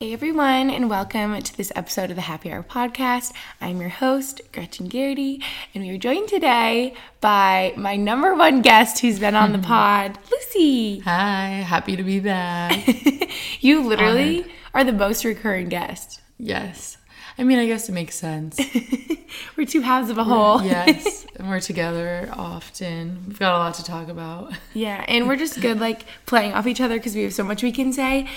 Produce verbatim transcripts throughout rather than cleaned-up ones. Hey everyone, and welcome to this episode of the Happy Hour Podcast. I'm your host, Gretchen Geraghty, and we are joined today by my number one guest who's been on the pod, Lucy. Hi, happy to be back. You literally Honored. Are the most recurring guest. Yes. I mean, I guess it makes sense. We're two halves of a whole. Yes, and we're together often. We've got a lot to talk about. Yeah, and we're just good, like, playing off each other because we have so much we can say.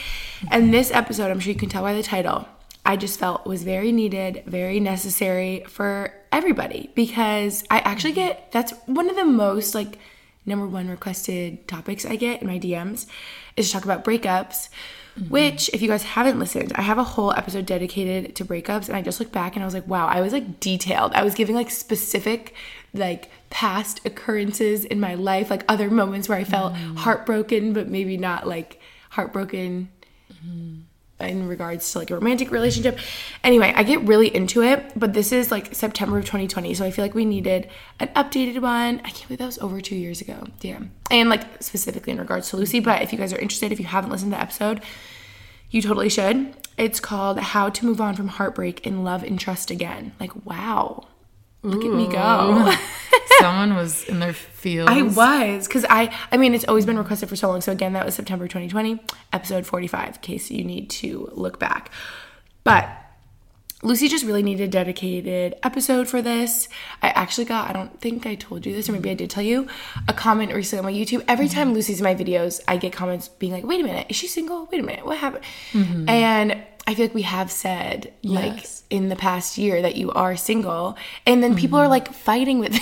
And this episode, I'm sure you can tell by the title, I just felt was very needed, very necessary for everybody, because I actually get, that's one of the most, like, number one requested topics I get in my D Ms is to talk about breakups. Mm-hmm. Which, if you guys haven't listened, I have a whole episode dedicated to breakups, and I just looked back and I was like, wow, I was like detailed. I was giving like specific like past occurrences in my life, like other moments where I felt mm-hmm. heartbroken, but maybe not like heartbroken mm-hmm. in regards to like a romantic relationship. Anyway, I get really into it, but this is like September of twenty twenty, so I feel like we needed an updated one. I can't believe that was over two years ago. Damn. And like specifically in regards to Lucy, but if you guys are interested, if you haven't listened to the episode, you totally should. It's called How to Move On from Heartbreak and Love and Trust Again. Like, wow. Look Ooh. At me go. Someone was in their feels. I was, because I, I mean, it's always been requested for so long. So again, that was September twenty twenty, episode forty-five, in case you need to look back. But Lucy just really needed a dedicated episode for this. I actually got, I don't think I told you this, or maybe I did tell you, a comment recently on my YouTube. Every time Lucy's in my videos, I get comments being like, wait a minute, is she single? Wait a minute, what happened? Mm-hmm. And I feel like we have said, yes. like, in the past year that you are single. And then mm-hmm. people are, like, fighting with me.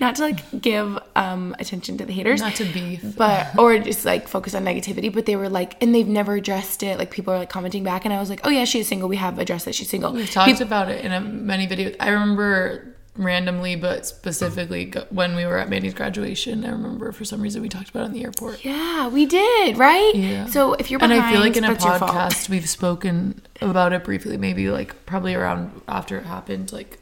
Not to, like, give um, attention to the haters. Not to beef. But, or just, like, focus on negativity. But they were, like, and they've never addressed it. Like, people are, like, commenting back. And I was like, oh, yeah, she is single. We have addressed that she's single. We've talked people- about it in a, many videos. I remember randomly, but specifically when we were at Mandy's graduation, I remember for some reason we talked about it in the airport. Yeah, we did, right? Yeah. So if you're behind, and I feel like in a podcast we've spoken about it briefly, maybe like probably around after it happened. Like,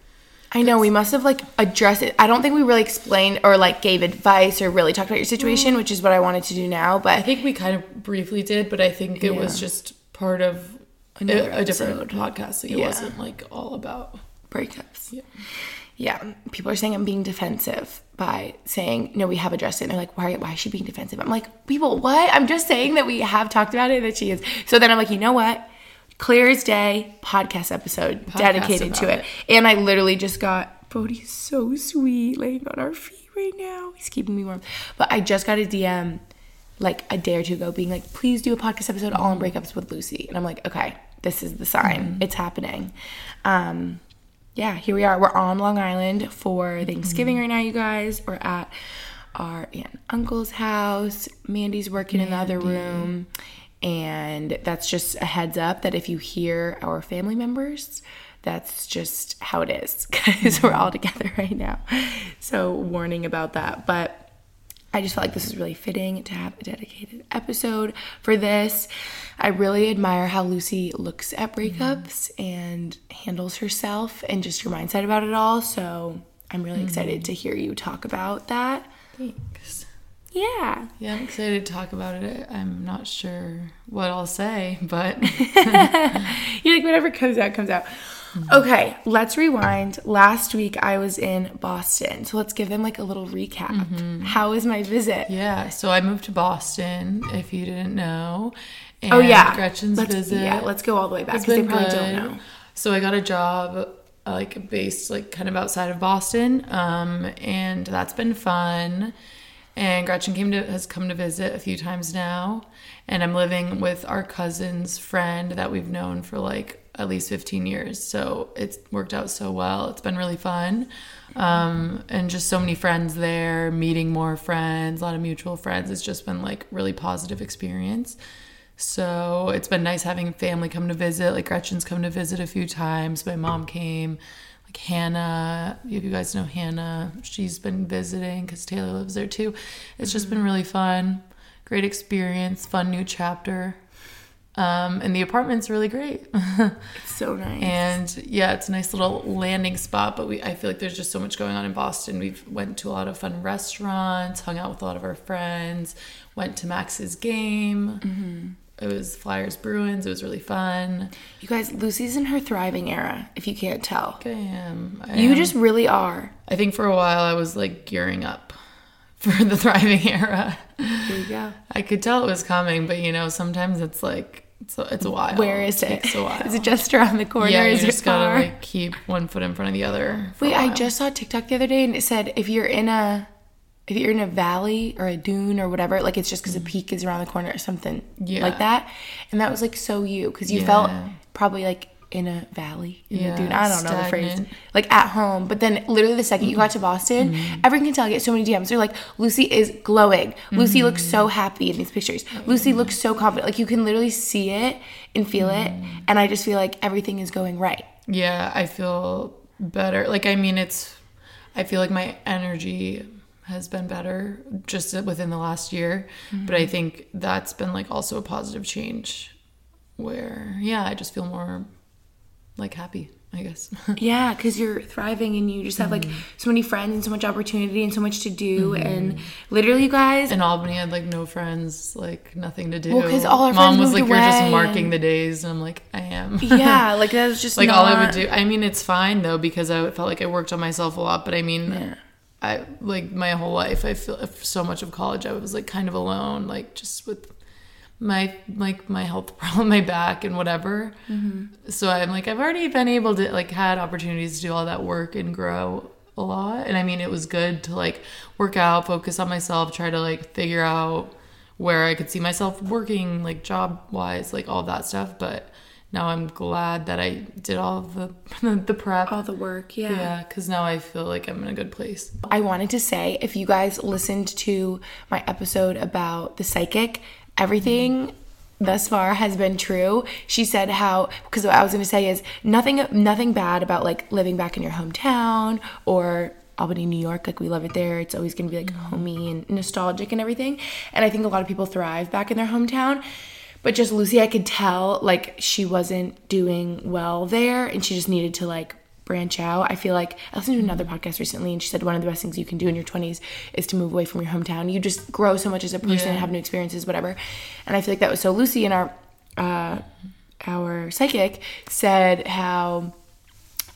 I know we must have like addressed it. I don't think we really explained or like gave advice or really talked about your situation, mm-hmm. which is what I wanted to do now. But I think we kind of briefly did, but I think it yeah. was just part of Another a, a different podcast. Like, it yeah. wasn't like all about breakups. Yeah. Yeah, people are saying I'm being defensive by saying, no, we have addressed it. And they're like, why, why is she being defensive? I'm like, people, what? I'm just saying that we have talked about it, that she is. So then I'm like, you know what? Clear as day, podcast episode podcast dedicated to it. it. And I literally just got, Bodhi's so sweet, laying on our feet right now. He's keeping me warm. But I just got a D M like a day or two ago being like, please do a podcast episode all on breakups with Lucy. And I'm like, okay, this is the sign. Mm-hmm. It's happening. Um... Yeah, here we are. We're on Long Island for Thanksgiving mm-hmm. right now, you guys. We're at our aunt and uncle's house. Mandy's working Mandy. in the other room. And that's just a heads up that if you hear our family members, that's just how it is. Because mm-hmm. we're all together right now. So warning about that. But I just felt like this is really fitting to have a dedicated episode for this. I really admire how Lucy looks at breakups mm-hmm. and handles herself and just your mindset about it all. So I'm really mm-hmm. excited to hear you talk about that. Thanks. Yeah. Yeah, I'm excited to talk about it. I'm not sure what I'll say, but. You're like, whatever comes out, comes out. Mm-hmm. Okay, let's rewind. Last week I was in Boston. So let's give them like a little recap. Mm-hmm. How was my visit? Yeah, so I moved to Boston, if you didn't know. And oh, yeah. Gretchen's let's, visit. Yeah, let's go all the way back because they probably good. don't know. So I got a job uh, like based like kind of outside of Boston. Um, and that's been fun. And Gretchen came to has come to visit a few times now. And I'm living with our cousin's friend that we've known for like at least fifteen years. So it's worked out so well. It's been really fun. Um, and just so many friends there, meeting more friends, a lot of mutual friends. It's just been like really positive experience. So it's been nice having family come to visit. Like Gretchen's come to visit a few times. My mom came, like Hannah, if you guys know Hannah, she's been visiting because Taylor lives there too. It's just been really fun. Great experience, fun new chapter. Um, and the apartment's really great. It's so nice. And yeah, it's a nice little landing spot, but we, I feel like there's just so much going on in Boston. We've went to a lot of fun restaurants, hung out with a lot of our friends, went to Max's game. Mm-hmm. It was Flyers Bruins. It was really fun. You guys, Lucy's in her thriving era, if you can't tell. I am. I you am. Just really are. I think for a while I was like gearing up for the thriving era. There you go. I could tell it was coming, but you know, sometimes it's like, it's a, it's a while. Where is it? It's a while. Is it just around the corner? Yeah, you is just gotta far? Like keep one foot in front of the other. Wait, I just saw TikTok the other day and it said if you're in a, if you're in a valley or a dune or whatever, like it's just because a peak is around the corner or something yeah. like that. And that was like so you, because you yeah. felt probably like in a valley, in yeah, a dune. I don't know stagnant. the phrase. Like at home. But then literally the second mm-hmm. you got to Boston, mm-hmm. everyone can tell. I get so many D Ms. They're like, Lucy is glowing. Mm-hmm. Lucy looks so happy in these pictures. Mm-hmm. Lucy looks so confident. Like you can literally see it and feel mm-hmm. it. And I just feel like everything is going right. Yeah, I feel better. Like, I mean, it's, I feel like my energy has been better just within the last year. Mm-hmm. But I think that's been like also a positive change where, yeah, I just feel more like happy, I guess. Yeah, because you're thriving and you just have like so many friends and so much opportunity and so much to do. Mm-hmm. And literally, you guys, in Albany, I had like no friends, like nothing to do. Well, because all our mom friends was like, "You're just marking and... the days," and I'm like, "I am." Yeah, like that was just like not... all I would do. I mean, it's fine though because I felt like I worked on myself a lot. But I mean, yeah. I like my whole life. I feel so much of college, I was like kind of alone, like just with my like my health problem, my back and whatever. Mm-hmm. So I'm like, I've already been able to like had opportunities to do all that work and grow a lot. And I mean, it was good to like work out, focus on myself, try to like figure out where I could see myself working, like job wise, like all that stuff. But now I'm glad that I did all the the prep. All the work, yeah. Yeah, because now I feel like I'm in a good place. I wanted to say, if you guys listened to my episode about the psychic, everything thus far has been true. She said how, because what I was going to say is nothing nothing bad about like living back in your hometown or Albany, New York. Like we love it there. It's always going to be like homey and nostalgic and everything. And I think a lot of people thrive back in their hometown. But just Lucy, I could tell like she wasn't doing well there and she just needed to like branch out. I feel like I listened to another podcast recently and she said one of the best things you can do in your twenties is to move away from your hometown. You just grow so much as a person, yeah. have new experiences, whatever. And I feel like that was so Lucy and our uh, our psychic said how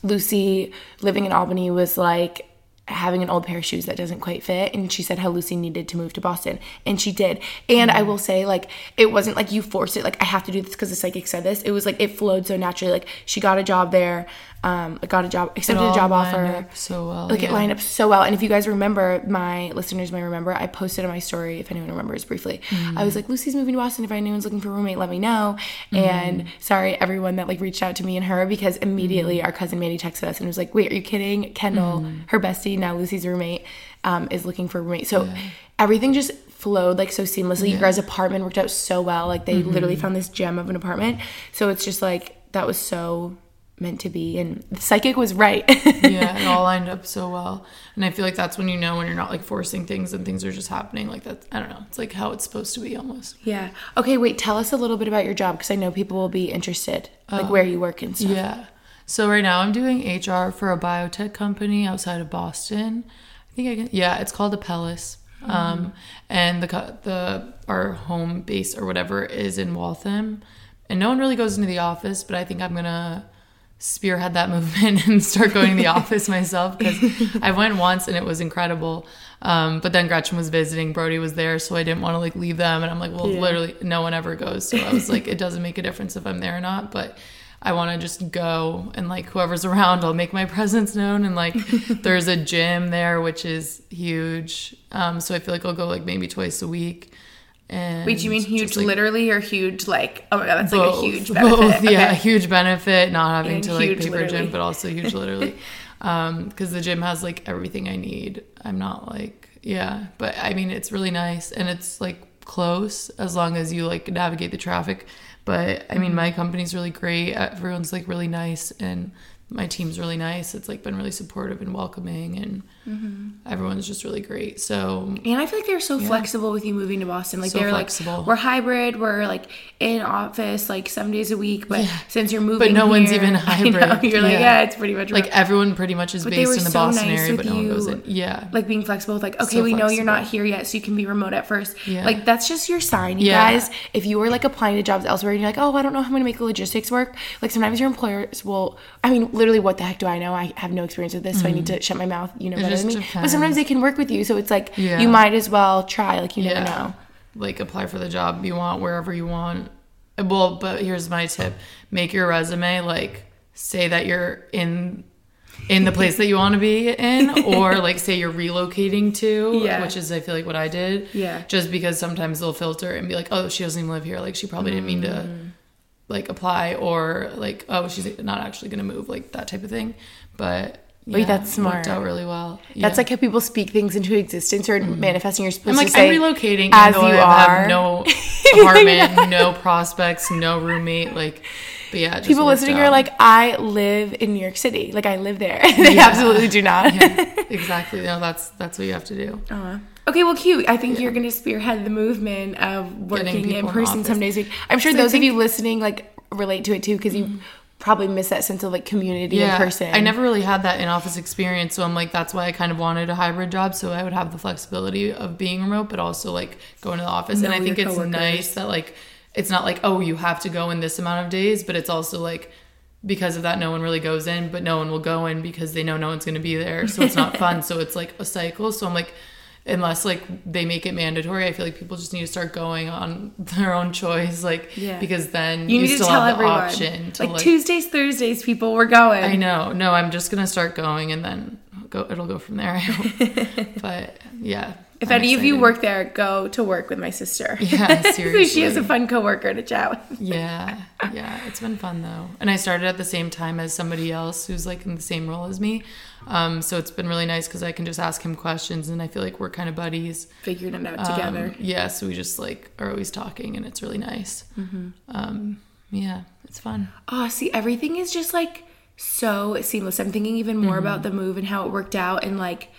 Lucy living in Albany was like having an old pair of shoes that doesn't quite fit, and she said how Lucy needed to move to Boston, and she did. And I will say, like, it wasn't like you forced it, like I have to do this because the psychic said this. It was like it flowed so naturally. Like she got a job there, um got a job, accepted a job offer so well, like yeah. it lined up so well. And if you guys remember, my listeners might remember, I posted on my story, if anyone remembers briefly, mm-hmm. I was like, Lucy's moving to Boston, if anyone's looking for a roommate, let me know. Mm-hmm. And sorry everyone that like reached out to me and her, because immediately mm-hmm. our cousin Mandy texted us and was like, wait, are you kidding? Kendall, mm-hmm. her bestie, now Lucy's roommate, um, is looking for a roommate. So yeah. everything just flowed like so seamlessly. Yeah. You guys' apartment worked out so well. Like they mm-hmm. literally found this gem of an apartment. So it's just like that was so meant to be, and the psychic was right. Yeah, it all lined up so well. And I feel like that's when you know when you're not like forcing things and things are just happening. Like that's, I don't know, it's like how it's supposed to be almost. Yeah. Okay, wait, tell us a little bit about your job because I know people will be interested, like um, where you work and stuff. Yeah. So right now I'm doing H R for a biotech company outside of Boston. I think I can, yeah, it's called Appellis. Mm-hmm. Um, and the, the, our home base or whatever is in Waltham, and no one really goes into the office, but I think I'm going to spearhead that movement and start going to the office myself, because I went once and it was incredible. Um, but then Gretchen was visiting, Brody was there, so I didn't want to like leave them. And I'm like, well, yeah. literally no one ever goes. So I was like, it doesn't make a difference if I'm there or not, but I want to just go, and like whoever's around, I'll make my presence known. And like there's a gym there, which is huge. Um, so I feel like I'll go like maybe twice a week. And wait, do you mean huge just, like, literally, or huge like, oh my god, that's both, like a huge benefit? Both, yeah, okay. Huge benefit not having and to like paper literally. Gym, but also huge literally. Um, because the gym has like everything I need. I'm not like, yeah, but I mean, it's really nice, and it's like close as long as you like navigate the traffic. But I mean, my company's really great. Everyone's like really nice, and my team's really nice. It's like been really supportive and welcoming, and mm-hmm. everyone's just really great. So, and I feel like they're so yeah. flexible with you moving to Boston. Like so they're flexible. Like, we're hybrid. We're like in office like seven days a week. But yeah. since you're moving, but no here, one's even hybrid. I know, you're like yeah. yeah, it's pretty much like everyone pretty much is but based in the so Boston nice area, but no one goes in. Yeah, like being flexible with like okay, so we flexible. Know you're not here yet, so you can be remote at first. Yeah. Like that's just your sign, you yeah. guys. If you were like applying to jobs elsewhere and you're like, oh, I don't know how I'm gonna make the logistics work. Like sometimes your employers will. I mean. Literally, what the heck do I know? I have no experience with this, so mm. I need to shut my mouth. You know better than me. Depends. But sometimes they can work with you, so it's like yeah. you might as well try. Like you yeah. never know. Like apply for the job you want wherever you want. Well, but here's my tip: make your resume like say that you're in in the place that you want to be in, or like say you're relocating to, yeah. which is I feel like what I did. Yeah. Just because sometimes they'll filter and be like, oh, she doesn't even live here. Like she probably mm. didn't mean to. Like apply, or like, oh, she's not actually gonna move, like that type of thing. But yeah, wait, that's smart. Worked out really well. Yeah. That's like how people speak things into existence or mm-hmm. manifesting. You're supposed I'm like, to say, I'm relocating as you I are. Have no apartment, no prospects, no roommate. Like, but yeah, just people listening out. Are like, I live in New York City. Like, I live there. They yeah. absolutely do not. Yeah, exactly. No, that's that's what you have to do. Uh-huh. Okay, well, cute. I think yeah. you're going to spearhead the movement of working in person in some days a week. I'm sure so those think, of you listening, like, relate to it, too, because mm-hmm. you probably miss that sense of, like, community yeah, in person. I never really had that in-office experience, so I'm like, that's why I kind of wanted a hybrid job, so I would have the flexibility of being remote, but also, like, going to the office. Know and I think it's coworkers. Nice that, like, it's not like, oh, you have to go in this amount of days, but it's also, like, because of that, no one really goes in, but no one will go in because they know no one's going to be there, so it's not fun. So it's, like, a cycle. So I'm like... unless like they make it mandatory, I feel like people just need to start going on their own choice, like yeah. because then you, you need still to tell have the everyone. Option to, like, like Tuesdays, Thursdays, people, we're going. I know, no, I'm just gonna start going, and then I'll go. It'll go from there. I hope. But yeah, if I'm any excited. Of you work there, go to work with my sister. Yeah, seriously, so she has a fun coworker to chat with. Yeah, yeah, it's been fun though, and I started at the same time as somebody else who's like in the same role as me. Um, so it's been really nice because I can just ask him questions, and I feel like we're kind of buddies. Figured it out um, together. Yeah, so we just like are always talking, and it's really nice. Mm-hmm. Um, yeah, it's fun. Oh, see, everything is just like so seamless. I'm thinking even more mm-hmm. about the move and how it worked out, and like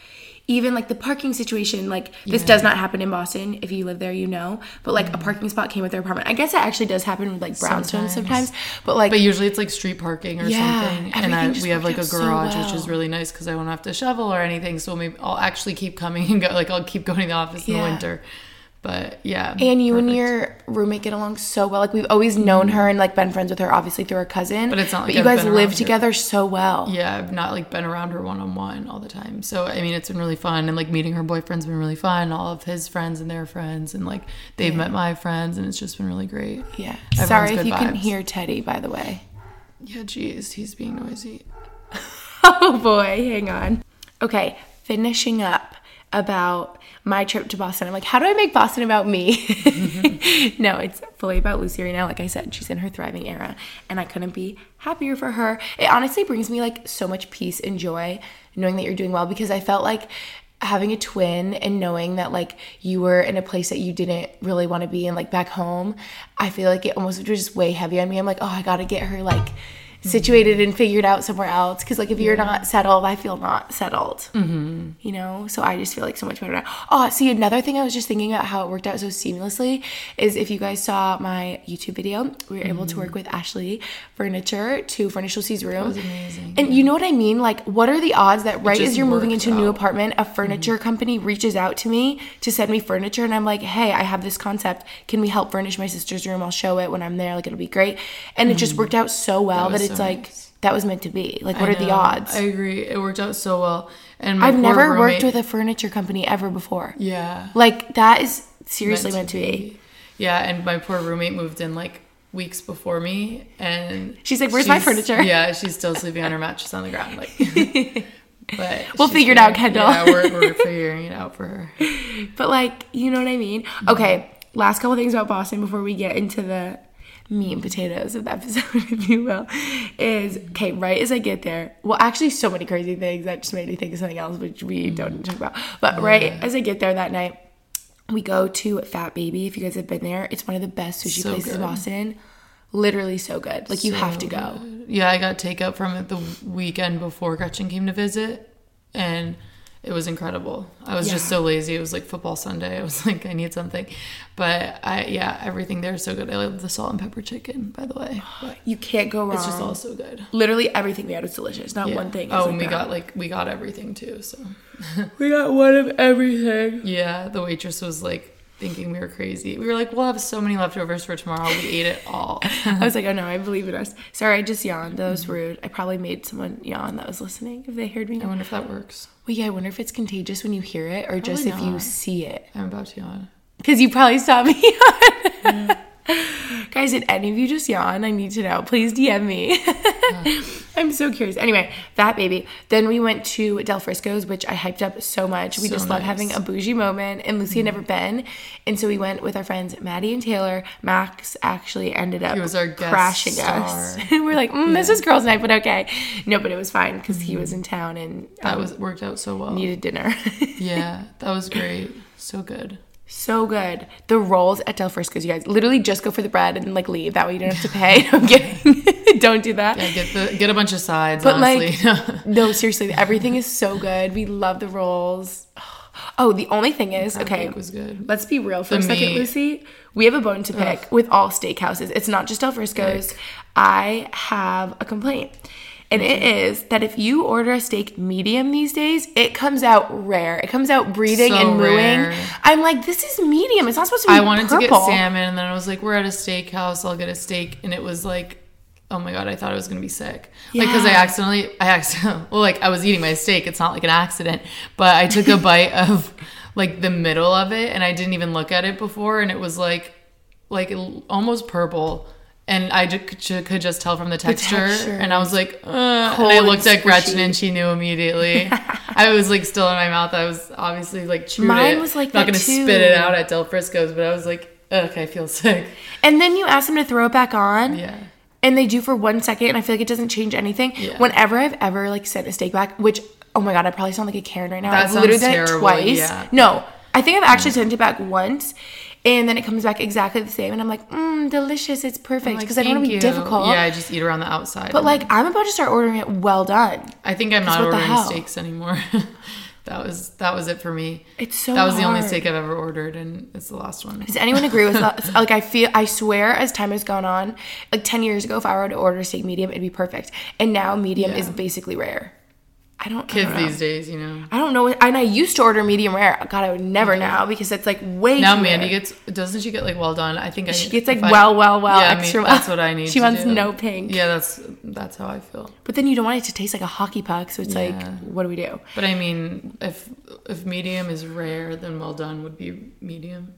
even like the parking situation. Like this yeah. does not happen in Boston. If you live there, you know. But like mm-hmm. a parking spot came with their apartment. I guess it actually does happen with like brownstones sometimes. sometimes. But like, but usually it's like street parking or yeah, something. And I, we have like a garage, so well. Which is really nice because I won't have to shovel or anything. So maybe I'll actually keep coming and go. Like I'll keep going to the office yeah. in the winter. But yeah. And you perfect. And your roommate get along so well. Like we've always known her and like been friends with her obviously through her cousin. But it's not like but you guys live together her. So well. Yeah, I've not like been around her one on one all the time. So I mean it's been really fun, and like meeting her boyfriend's been really fun. All of his friends and their friends, and like they've yeah. met my friends, and it's just been really great. Yeah. Everyone's sorry if you vibes. Can hear Teddy, by the way. Yeah, geez, he's being noisy. Oh boy, hang on. Okay, finishing up about my trip to Boston. I'm like, how do I make Boston about me? Mm-hmm. No, it's fully about Lucy right now. Like I said, she's in her thriving era, and I couldn't be happier for her. It honestly brings me like so much peace and joy knowing that you're doing well, because I felt like having a twin and knowing that like you were in a place that you didn't really want to be in, like back home, I feel like it almost was just way heavy on me. I'm like, oh, I gotta get her like situated and figured out somewhere else, because like if you're not settled, I feel not settled, mm-hmm. you know, so I just feel like so much better now. Oh, see, another thing I was just thinking about how it worked out so seamlessly is if you guys saw my YouTube video, we were mm-hmm. able to work with Ashley Furniture to furnish Lucy's room. That was amazing. And yeah. you know what I mean, like what are the odds that right as you're moving into out. A new apartment, a furniture mm-hmm. company reaches out to me to send me furniture, and I'm like, hey, I have this concept, can we help furnish my sister's room? I'll show it when I'm there, like it'll be great. And mm-hmm. it just worked out so well that, that it's so like nice. that was meant to be. Like, what I are know, the odds? I agree. It worked out so well. And my I've never roommate, worked with a furniture company ever before. Yeah. Like, that is seriously meant, meant to be. be. Yeah, and my poor roommate moved in, like, weeks before me, and she's like, where's she's, my furniture? Yeah, she's still sleeping on her mattress on the ground. Like, but we'll figure it out, Kendall. Yeah, we're, we're figuring it out for her. But, like, you know what I mean? Okay, last couple things about Boston before we get into the meat and potatoes of the episode, if you will, is, okay, right as I get there, well, actually so many crazy things that just made me think of something else, which we don't talk about, but right yeah. as I get there that night, we go to Fat Baby. If you guys have been there, it's one of the best sushi so places good. in Boston. Literally so good. Like, so you have to go. Good. Yeah, I got takeout from it the weekend before Gretchen came to visit, and it was incredible. I was yeah. just so lazy. It was like football Sunday. I was like, I need something. But, I yeah, everything there is so good. I love the salt and pepper chicken, by the way. But you can't go wrong. It's just all so good. Literally everything we had was delicious. Not yeah. one thing. Oh, like and we that. got, like, we got everything, too, so... We got one of everything. Yeah, the waitress was like thinking we were crazy. We were like, we'll have so many leftovers for tomorrow. We ate it all. I was like, oh no, I believe in us. Sorry, I just yawned. That was rude. I probably made someone yawn that was listening if they heard me. I wonder if that works. Well, yeah, I wonder if it's contagious when you hear it or probably just if not. You see it. I'm about to yawn. Because you probably saw me yawn. Yeah. Guys, did any of you just yawn? I need to know. Please D M me. Yeah. I'm so curious. Anyway, Fat Baby. Then we went to Del Frisco's, which I hyped up so much. We so just nice. Love having a bougie moment. And Lucy mm-hmm. had never been. And so we went with our friends Maddie and Taylor. Max actually ended up he was our guest crashing star. us. We're like, mm, this yeah. is girls' night, but okay. No, but it was fine because mm-hmm. he was in town and um, that was worked out so well. Needed dinner. Yeah, that was great. So good. So good. The rolls at Del Frisco's, you guys. Literally just go for the bread and, like, leave. That way you don't have to pay. No, I'm kidding. Don't do that. Yeah, get, the, get a bunch of sides, but honestly. Like, no, seriously. Everything is so good. We love the rolls. Oh, the only thing is, okay, was good. Let's be real for the a second, meat. Lucy. We have a bone to pick Ugh. with all steakhouses. It's not just Del Frisco's. Like. I have a complaint. And it is that if you order a steak medium these days, it comes out rare. It comes out breathing so and mooing. I'm like, this is medium. It's not supposed to be purple. I wanted purple. to get salmon, and then I was like, we're at a steakhouse. I'll get a steak. And it was like, oh, my God, I thought I was going to be sick. Yeah. Like, because I accidentally, I accidentally, well, like, I was eating my steak. It's not like an accident. But I took a bite of, like, the middle of it, and I didn't even look at it before. And it was, like, like almost purple. And I just, could just tell from the texture. The texture. And I was like, uh. And I looked at Gretchen and she knew immediately. I was like still in my mouth. I was obviously like chewed Mine it. was like I'm not going to spit it out at Del Frisco's, but I was like, okay, I feel sick. And then you ask them to throw it back on. Yeah. And they do for one second. And I feel like it doesn't change anything. Yeah. Whenever I've ever like sent a steak back, which, oh my God, I probably sound like a Karen right now. That I've sounds literally terrible. done it twice. Yeah. No, I think I've actually mm. sent it back once. And then it comes back exactly the same. And I'm like, mmm, delicious. It's perfect. Because like, I don't want to be you. difficult. Yeah, I just eat around the outside. But, like, I'm about to start ordering it well done. I think I'm not ordering steaks anymore. That was that was it for me. It's so That was hard. the only steak I've ever ordered. And it's the last one. Does anyone agree with that? Like, I feel, I swear as time has gone on, like ten years ago, if I were to order steak medium, it'd be perfect. And now medium yeah. is basically rare. I don't Kids I don't know. these days, you know. I don't know. And I used to order medium rare. God, I would never yeah. now because it's like way Now Mandy rare. gets, doesn't she get like well done? I think I She gets like well, I, well, well, yeah, extra I mean, well. That's what I need She to wants do. no pink. Yeah, that's that's how I feel. But then you don't want it to taste like a hockey puck. So it's yeah. like, what do we do? But I mean, if if medium is rare, then well done would be medium.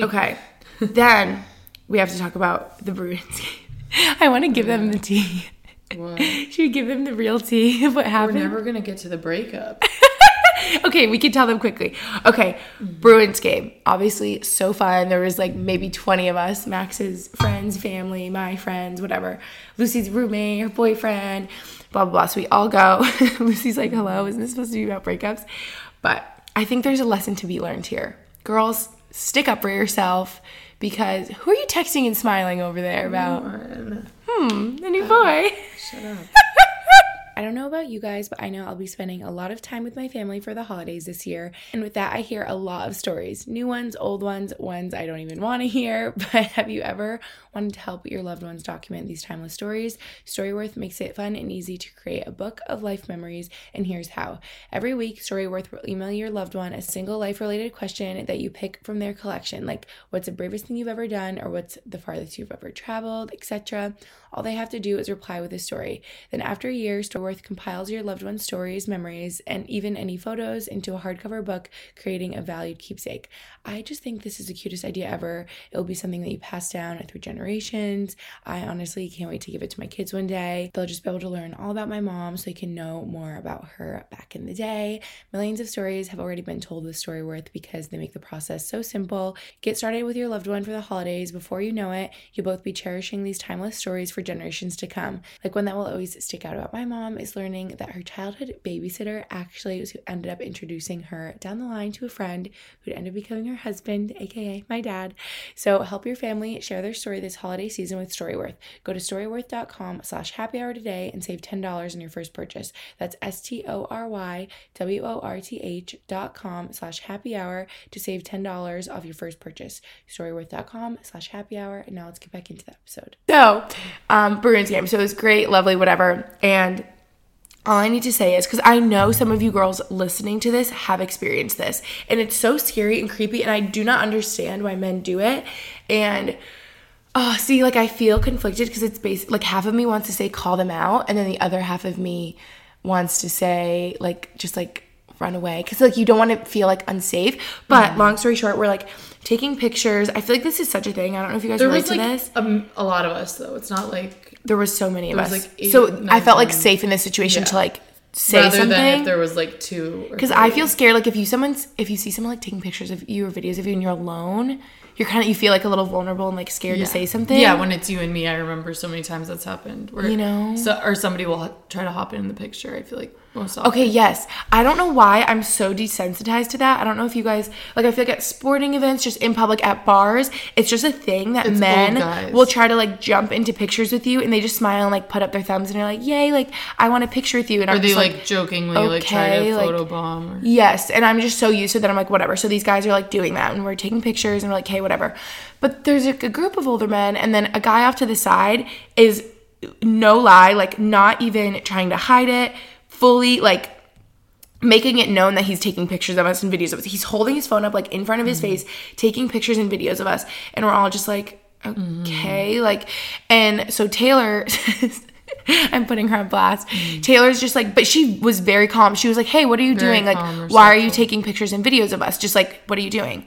Okay. Then we have to talk about the Bruins. I want to give yeah. them the tea. What? Should we give them the real tea of what happened? We're never going to get to the breakup. Okay, we can tell them quickly. Okay, Bruins game. Obviously, so fun. There was like maybe twenty of us. Max's friends, family, my friends, whatever. Lucy's roommate, her boyfriend, blah, blah, blah. So we all go. Lucy's like, hello, isn't this supposed to be about breakups? But I think there's a lesson to be learned here. Girls, stick up for yourself. Because who are you texting and smiling over there about? Lauren. Hmm, the new boy. Uh, shut up. I don't know about you guys, but I know I'll be spending a lot of time with my family for the holidays this year. And with that, I hear a lot of stories, new ones, old ones, ones I don't even want to hear. But have you ever wanted to help your loved ones document these timeless stories? StoryWorth makes it fun and easy to create a book of life memories, and here's how. Every week, StoryWorth will email your loved one a single life-related question that you pick from their collection, like what's the bravest thing you've ever done, or what's the farthest you've ever traveled, et cetera. All they have to do is reply with a story. Then after a year, StoryWorth compiles your loved one's stories, memories, and even any photos into a hardcover book, creating a valued keepsake. I just think this is the cutest idea ever. It will be something that you pass down through generations. I honestly can't wait to give it to my kids one day. They'll just be able to learn all about my mom so they can know more about her back in the day. Millions of stories have already been told with StoryWorth because they make the process so simple. Get started with your loved one for the holidays. Before you know it, you'll both be cherishing these timeless stories for generations to come. Like one that will always stick out about my mom is learning that her childhood babysitter actually was who ended up introducing her down the line to a friend who'd end up becoming her husband, aka my dad. So help your family share their story this holiday season with StoryWorth. Go to storyworth.com slash happy hour today and save ten dollars on your first purchase. That's S-T-O-R-Y-W-O-R-T-H dot com slash happy hour to save ten dollars off your first purchase. Storyworth.com slash happy hour. And now let's get back into the episode. So, um, Bruins game. So it was great, lovely, whatever. And all I need to say is, because I know some of you girls listening to this have experienced this, and it's so scary and creepy, and I do not understand why men do it. And oh, see, like I feel conflicted because it's basic. Like half of me wants to say call them out, and then the other half of me wants to say like just like run away, because like you don't want to feel like unsafe. But mm. long story short, we're like taking pictures. I feel like this is such a thing. I don't know if you guys there relate was, like, to this. Um, a lot of us though. It's not like there was so many of us. Like eight, so nine, I felt like safe in this situation yeah. to like say rather something. Rather than if there was like two. Because I feel scared. Like if you someone's if you see someone like taking pictures of you or videos of you and you're alone, you're kind of, you feel like a little vulnerable and like scared yeah. to say something. Yeah, when it's you and me, I remember so many times that's happened. Where, you know? So, or somebody will h- try to hop in the picture, I feel like most often. Okay, yes. I don't know why I'm so desensitized to that. I don't know if you guys, like I feel like at sporting events, just in public, at bars, it's just a thing that it's men will try to like jump into pictures with you and they just smile and like put up their thumbs and they're like, yay, like I want a picture with you. And or I'm they just, like, like jokingly okay, like try to like, photobomb. Or- yes, and I'm just so used to that I'm like, whatever. So these guys are like doing that and we're taking pictures and we're like, hey, whatever. But there's a, a group of older men, and then a guy off to the side is, no lie, like not even trying to hide it, fully like making it known that he's taking pictures of us and videos of us. He's holding his phone up like in front of his mm-hmm. face, taking pictures and videos of us, and we're all just like, okay, mm-hmm. like, and so Taylor I'm putting her on blast. Taylor's just like, but she was very calm. She was like, hey, what are you very doing? Like, why are you taking pictures and videos of us? Just like, what are you doing?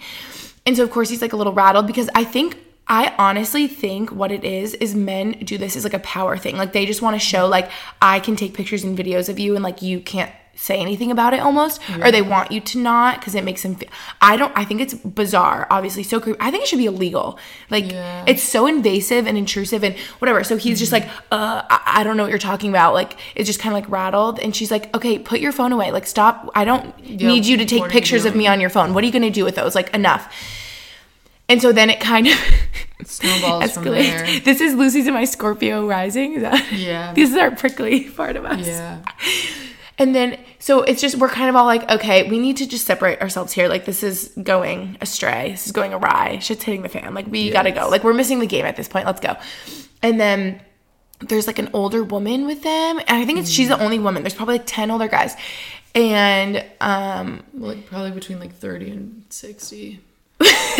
And so, of course, he's, like, a little rattled because I think, I honestly think what it is is men do this as, like, a power thing. Like, they just want to show, like, I can take pictures and videos of you and, like, you can't say anything about it almost. Yeah. Or they want you to not because it makes them feel. I don't, I think it's bizarre, obviously, so creepy. I think it should be illegal. Like, yeah. it's so invasive and intrusive and whatever. So, he's mm-hmm. just like, uh, I-, I don't know what you're talking about. Like, it's just kind of, like, rattled. And she's like, okay, put your phone away. Like, stop. I don't yep. need you to take pictures of me on your phone. What are you going to do with those? Like, enough. And so then it kind of snowballs escalates. From there. This is Lucy's and my Scorpio rising. Is that, yeah. This is our prickly part of us. Yeah. And then, so it's just, we're kind of all like, okay, we need to just separate ourselves here. Like, this is going astray. This is going awry. Shit's hitting the fan. Like, we yes. gotta go. Like, we're missing the game at this point. Let's go. And then there's like an older woman with them. And I think it's, mm. she's the only woman. There's probably like ten older guys. And, um, like, probably between like thirty and sixty.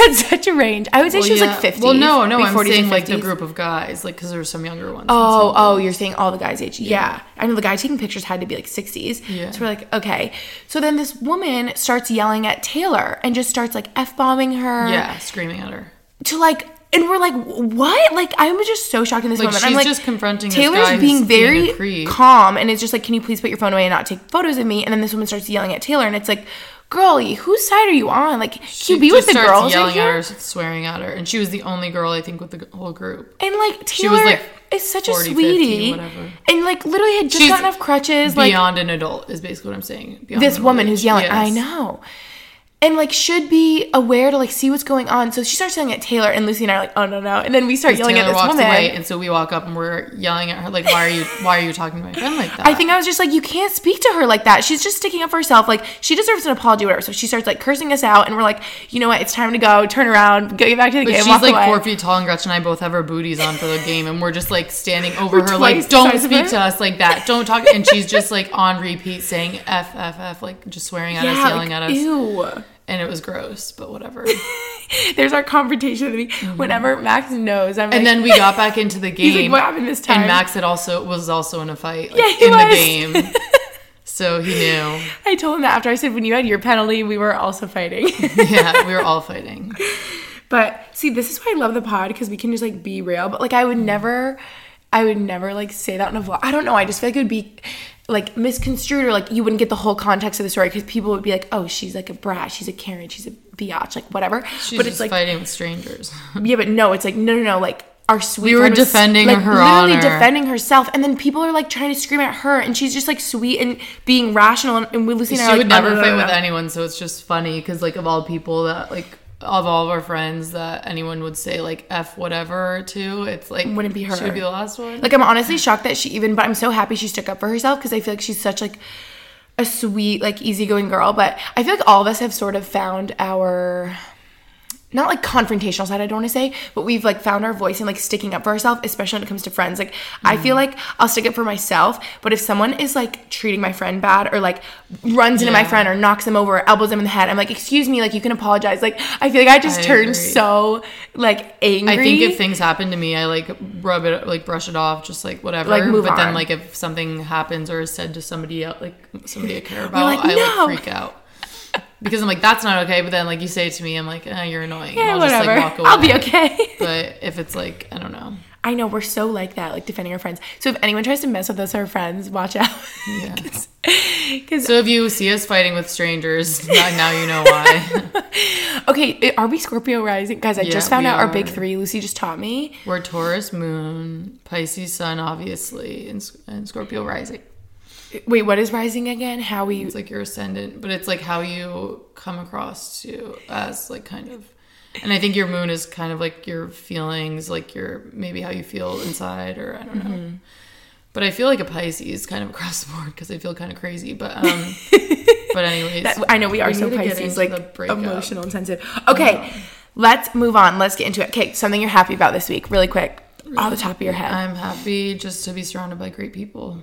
That's such a range. I would say well, she was yeah. like fifty. Well, no, no, I'm saying like the group of guys, like because there were some younger ones. Oh, oh, you're saying all the guys' age. Yeah. yeah. I know the guy taking pictures had to be like sixties. Yeah. So we're like, okay. So then this woman starts yelling at Taylor and just starts like F-bombing her. Yeah, screaming at her. To like, and we're like, what? Like, I'm just so shocked in this like, moment. She's I'm like, just confronting Taylor's this guy being very being calm and it's just like, can you please put your phone away and not take photos of me? And then this woman starts yelling at Taylor and it's like, girlie, whose side are you on? Like, can you be with the girls? She yelling at her, swearing at her. And she was the only girl, I think, with the whole group. And, like, Taylor like is such forty, a sweetie. fifty, whatever. And, like, literally had just She's gotten off crutches. Beyond like, an adult is basically what I'm saying. Beyond this woman age. Who's yelling. Yes. I know. and like should be aware to like see what's going on. So she starts yelling at Taylor, and Lucy and I are like, oh no no, and then we start yelling Taylor at this woman. Away, and so we walk up and we're yelling at her like, why are you why are you talking to my friend like that? I think I was just like, you can't speak to her like that. She's just sticking up for herself. Like she deserves an apology, whatever. So she starts like cursing us out, and we're like, you know what? It's time to go. Turn around, go get back to the but game. She's walk like away. Four feet tall, and Gretchen and I both have our booties on for the game, and we're just like standing over we're her like, don't speak to us like that. Don't talk. And she's just like on repeat saying f f f, like just swearing at yeah, us, yelling like, at us. Ew. And it was gross, but whatever. There's our confrontation of the week. Mm-hmm. Whenever Max knows, I'm. Like, and then we got back into the game. He's like, what happened this time? And Max had also was also in a fight like, yeah, he in was. The game, so he knew. I told him that after I said, when you had your penalty, we were also fighting. Yeah, we were all fighting. But see, this is why I love the pod, because we can just like be real. But like, I would never, I would never like say that in a vlog. I don't know. I just feel like it would be. Like misconstrued, or like you wouldn't get the whole context of the story, because people would be like, oh, she's like a brat, she's a Karen, she's a biatch, like whatever. She's but just it's like fighting with strangers. Yeah, but no, it's like no no no like our sweet we were defending was, like, her literally honor. Defending herself, and then people are like trying to scream at her, and she's just like sweet and being rational, and, and Lucy and she I are, like, would never oh, no, no, no, fight with no. anyone. So it's just funny because like of all people that like of all of our friends that anyone would say like F whatever to, it's like wouldn't be her. She would be the last one. Like I'm honestly shocked that she even, but I'm so happy she stuck up for herself, because I feel like she's such like a sweet like easygoing girl. But I feel like all of us have sort of found our not like confrontational side, I don't want to say, but we've like found our voice in like sticking up for ourselves, especially when it comes to friends. Like mm-hmm. I feel like I'll stick up for myself, but if someone is like treating my friend bad, or like runs yeah. into my friend, or knocks them over, or elbows them in the head, I'm like, excuse me, like you can apologize. Like I feel like I just I turned agree. so like angry. I think if things happen to me, I like rub it, like brush it off, just like whatever. Like move But on. Then like if something happens or is said to somebody else, like somebody I care about, like, I no. like freak out. Because I'm like, that's not okay. But then, like, you say it to me, I'm like, eh, you're annoying. Yeah, and I'll whatever. Just, like, walk away. I'll be okay. But if it's, like, I don't know. I know. We're so like that, like, defending our friends. So if anyone tries to mess with us or our friends, watch out. Yeah. Cause, cause... So if you see us fighting with strangers, now you know why. Okay. Are we Scorpio rising? Guys, I yeah, just found out are. Our big three. Lucy just taught me. We're Taurus moon, Pisces sun, obviously, and, and Scorpio rising. Wait, what is rising again? How we... It's like your ascendant, but it's like how you come across to us, like kind of... And I think your moon is kind of like your feelings, like your... Maybe how you feel inside, or I don't know. Mm-hmm. But I feel like a Pisces kind of across the board, because I feel kind of crazy, but... um But anyways... That, I know we are we so Pisces, like emotional and sensitive. Okay, um, let's move on. Let's get into it. Okay, something you're happy about this week, really quick, really off the top of your head. I'm happy just to be surrounded by great people.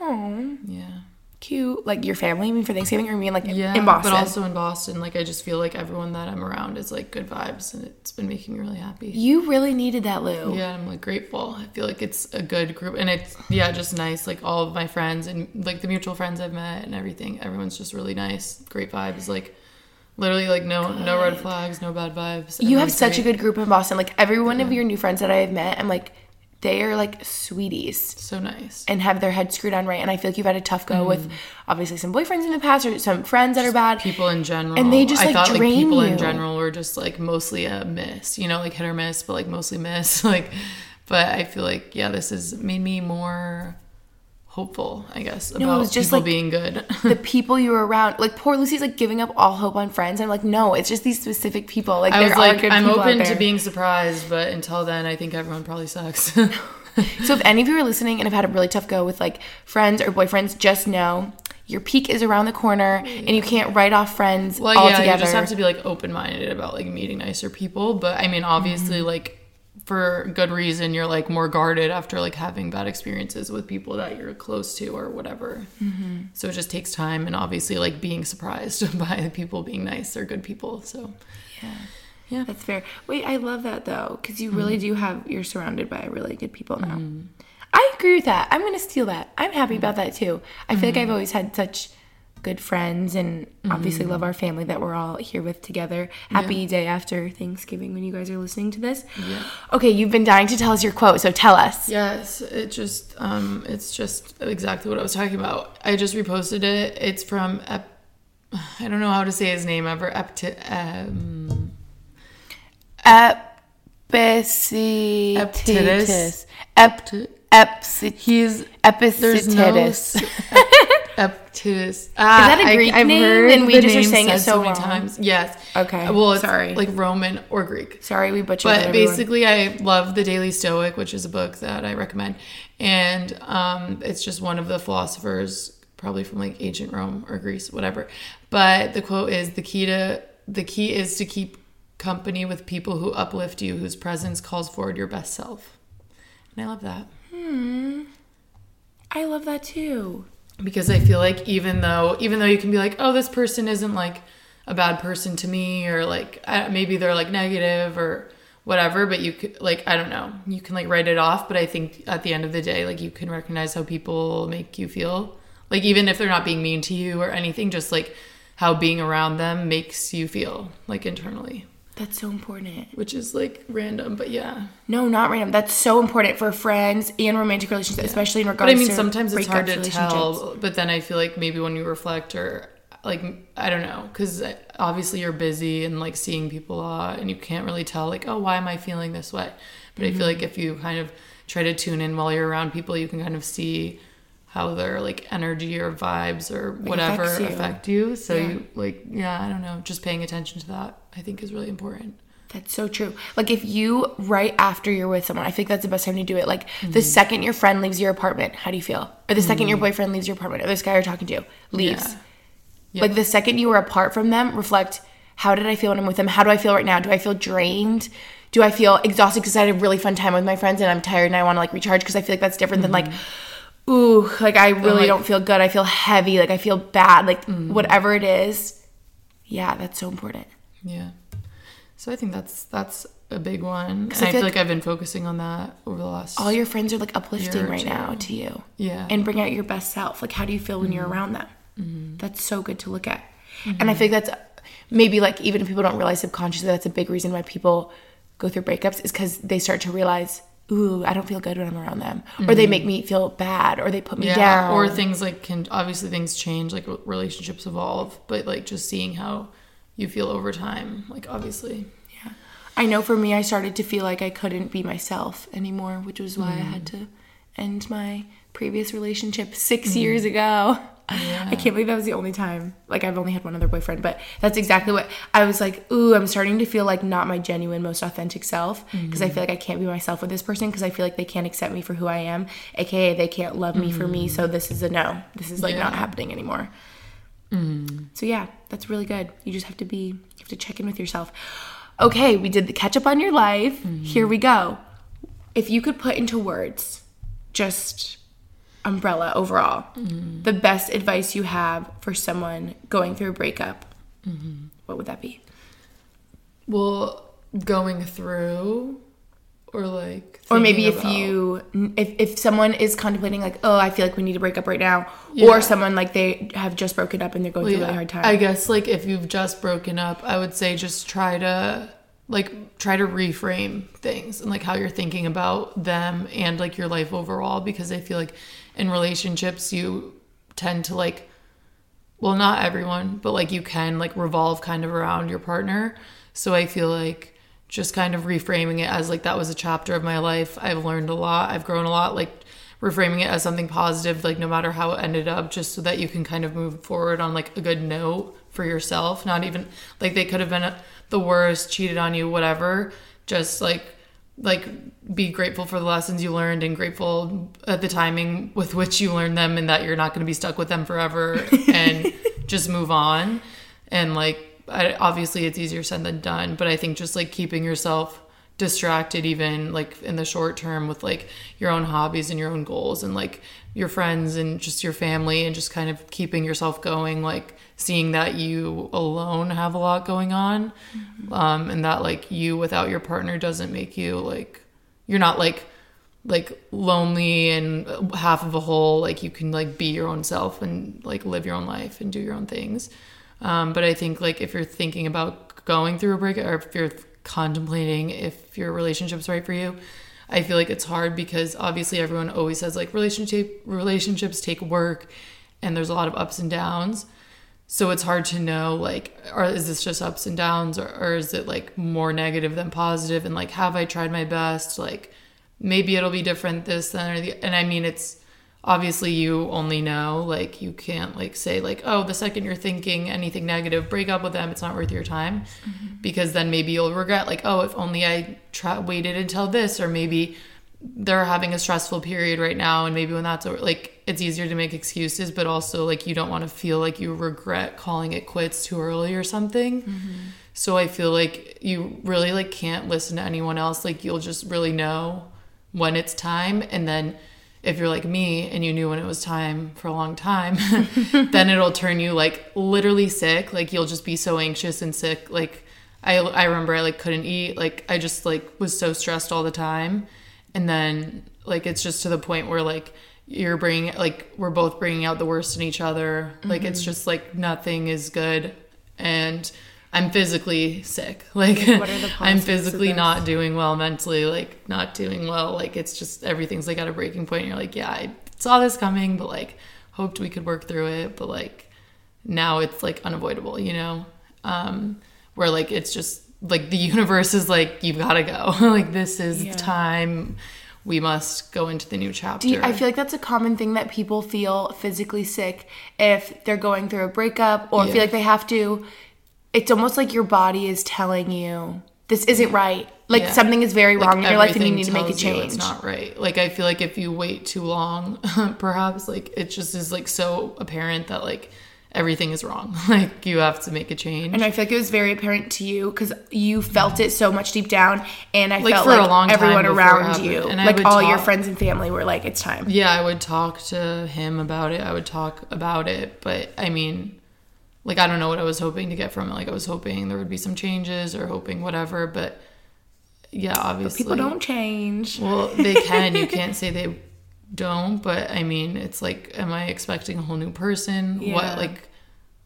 Aww. Yeah. Cute. Like your family, I mean, for Thanksgiving, or I mean like yeah, in Boston. But also in Boston, like I just feel like everyone that I'm around is like good vibes, and it's been making me really happy. You really needed that, Lou. Yeah, I'm like grateful. I feel like it's a good group, and it's yeah, just nice. Like all of my friends and like the mutual friends I've met and everything. Everyone's just really nice. Great vibes. Like literally like no good. No red flags, no bad vibes. You have such great. A good group in Boston. Like every one yeah. of your new friends that I have met, I'm like they are like sweeties. So nice. And have their head screwed on right. And I feel like you've had a tough go mm. with obviously some boyfriends in the past, or some friends that are bad. People in general. And they just I like thought, drain like, people you. In general were just like mostly a miss, you know, like hit or miss, but like mostly miss. Like, but I feel like, yeah, this has made me more hopeful, I guess, about no, it was just people like, being good. The people you were around. Like poor Lucy's like giving up all hope on friends. I'm like, no, it's just these specific people. Like I was there like, are good I'm people open out there. To being surprised, but until then I think everyone probably sucks. So if any of you are listening and have had a really tough go with like friends or boyfriends, just know your peak is around the corner, yeah. and you can't write off friends well, altogether. Well, yeah, you just have to be like open-minded about like meeting nicer people. But I mean, obviously mm-hmm. like for good reason you're like more guarded after like having bad experiences with people that you're close to or whatever. Mm-hmm. So it just takes time, and obviously like being surprised by people being nice or good people. So yeah yeah that's fair. Wait, I love that though, because you really mm. do have you're surrounded by really good people now. Mm. I agree with that. I'm gonna steal that. I'm happy about that too. I feel mm. like I've always had such good friends, and obviously mm. love our family that we're all here with together. Happy yeah. day after Thanksgiving when you guys are listening to this. Yeah. Okay, you've been dying to tell us your quote, so tell us. Yes, it just um it's just exactly what I was talking about. I just reposted it. It's from Ep- I don't know how to say his name ever. Epti- um Epictetus. Epictetus. Epictetus. He's Epictetus. Epictetus. Ah, is that a Greek I, I've name? Heard and we just are saying it so, so many times. Yes. Okay. Well, it's sorry, like Roman or Greek. Sorry, we butchered it. But basically, everyone. I love the Daily Stoic, which is a book that I recommend, and um, it's just one of the philosophers, probably from like ancient Rome or Greece, whatever. But the quote is the key to the key is to keep company with people who uplift you, whose presence calls forward your best self. And I love that. Hmm. I love that too. Because I feel like even though even though you can be like, oh, this person isn't like a bad person to me, or like I, maybe they're like negative or whatever, but you could like, I don't know, you can like write it off. But I think at the end of the day, like you can recognize how people make you feel, like even if they're not being mean to you or anything, just like how being around them makes you feel like internally. That's so important. Which is like random, but yeah. No, not random. That's so important for friends and romantic relationships, yeah. especially in regards to But I mean, to sometimes it's hard to tell, but then I feel like maybe when you reflect or like, I don't know, because obviously you're busy and like seeing people a lot and you can't really tell like, oh, why am I feeling this way? But mm-hmm. I feel like if you kind of try to tune in while you're around people, you can kind of see how their like energy or vibes or whatever affects you. affect you. So yeah. you like, yeah, I don't know, just paying attention to that, I think, is really important. That's so true. Like if you, right after you're with someone, I think that's the best time to do it. Like mm-hmm. the second your friend leaves your apartment, how do you feel? Or the second mm-hmm. your boyfriend leaves your apartment, or this guy you're talking to leaves. Yeah. Yeah. Like the second you were apart from them, reflect, how did I feel when I'm with them? How do I feel right now? Do I feel drained? Do I feel exhausted because I had a really fun time with my friends and I'm tired and I want to like recharge? Because I feel like that's different mm-hmm. than like, ooh, like I really like, don't feel good. I feel heavy. Like I feel bad. Like mm-hmm. whatever it is. Yeah, that's so important. Yeah. So I think that's that's a big one. And I feel, I feel like, like I've been focusing on that over the last All your friends are like uplifting right now to you. Yeah. And bring out your best self. Like how do you feel when mm-hmm. you're around them? Mm-hmm. That's so good to look at. Mm-hmm. And I feel like that's maybe like even if people don't realize subconsciously, that's a big reason why people go through breakups is because they start to realize, ooh, I don't feel good when I'm around them. Mm-hmm. Or they make me feel bad, or they put me yeah. down. Or things like can, obviously things change, like relationships evolve, but like just seeing how you feel over time, like obviously. Yeah. I know for me, I started to feel like I couldn't be myself anymore, which was why mm-hmm. I had to end my previous relationship six mm-hmm. years ago. Yeah. I can't believe that was the only time. Like I've only had one other boyfriend, but that's exactly what I was like, ooh, I'm starting to feel like not my genuine, most authentic self because mm-hmm. I feel like I can't be myself with this person because I feel like they can't accept me for who I am, aka they can't love me mm-hmm. for me, so this is a no. This is like yeah. not happening anymore. Mm-hmm. So yeah, that's really good. You just have to be, you have to check in with yourself. Okay, we did the catch up on your life. Mm-hmm. Here we go. If you could put into words just umbrella overall, mm-hmm. the best advice you have for someone going through a breakup, mm-hmm. what would that be? Well, going through or like or maybe if about... you if, if someone is contemplating like, oh, I feel like we need to break up right now, yeah. or someone like they have just broken up and they're going well, through yeah. a really hard time. I guess like if you've just broken up, I would say just try to like try to reframe things and like how you're thinking about them and like your life overall, because I feel like in relationships you tend to like, well, not everyone, but like you can like revolve kind of around your partner. So I feel like just kind of reframing it as like that was a chapter of my life. I've learned a lot. I've grown a lot. Like reframing it as something positive, like no matter how it ended up, just so that you can kind of move forward on like a good note for yourself. Not even like they could have been the worst, cheated on you, whatever. Just like like be grateful for the lessons you learned and grateful at the timing with which you learned them and that you're not going to be stuck with them forever and just move on. And like I, obviously it's easier said than done, but I think just like keeping yourself distracted even like in the short term with like your own hobbies and your own goals and like your friends and just your family and just kind of keeping yourself going, like seeing that you alone have a lot going on, mm-hmm. um and that like you without your partner doesn't make you like you're not like like lonely and half of a whole, like you can like be your own self and like live your own life and do your own things. Um, but I think like if you're thinking about going through a breakup or if you're contemplating if your relationship's right for you, I feel like it's hard because obviously everyone always says like relationship relationships take work and there's a lot of ups and downs. So it's hard to know like, or is this just ups and downs, or, or is it like more negative than positive? And like, have I tried my best? Like maybe it'll be different this, then, or the, and I mean, it's obviously you only know, like, you can't like say like, oh, the second you're thinking anything negative, break up with them, it's not worth your time, mm-hmm. because then maybe you'll regret, like, oh, if only I tra- waited until this, or maybe they're having a stressful period right now, and maybe when that's over, like, it's easier to make excuses, but also like you don't want to feel like you regret calling it quits too early or something. Mm-hmm. So I feel like you really like can't listen to anyone else. Like, you'll just really know when it's time, and then if you're like me and you knew when it was time for a long time, then it'll turn you like literally sick. Like, you'll just be so anxious and sick. Like, I, I remember I like couldn't eat. Like, I just like was so stressed all the time. And then like, it's just to the point where like you're bringing, like, we're both bringing out the worst in each other. Like, mm-hmm. it's just like nothing is good. And I'm physically sick. Like, like what are the I'm physically not doing well mentally, like not doing well. Like, it's just, everything's like at a breaking point. And you're like, yeah, I saw this coming, but like hoped we could work through it. But like now it's like unavoidable, you know? Um, where like, it's just like the universe is like, you've got to go. Like, this is yeah. the time. We must go into the new chapter. Do you, I feel like that's a common thing that people feel physically sick if they're going through a breakup or yeah. feel like they have to. It's almost like your body is telling you this isn't right. Like yeah. something is very wrong like in your life and you need to make a change. It's not right. Like, I feel like if you wait too long, perhaps, like, it just is like so apparent that like everything is wrong. Like, you have to make a change. And I feel like it was very apparent to you because you felt yeah. it so much deep down. And I like felt for like a long everyone around you, and like all talk, your friends and family were like, it's time. Yeah, I would talk to him about it. I would talk about it. But I mean, like, I don't know what I was hoping to get from it. Like, I was hoping there would be some changes or hoping whatever. But yeah, obviously. But people don't change. Well, they can. You can't say they don't. But I mean, it's like, am I expecting a whole new person? Yeah. What, like,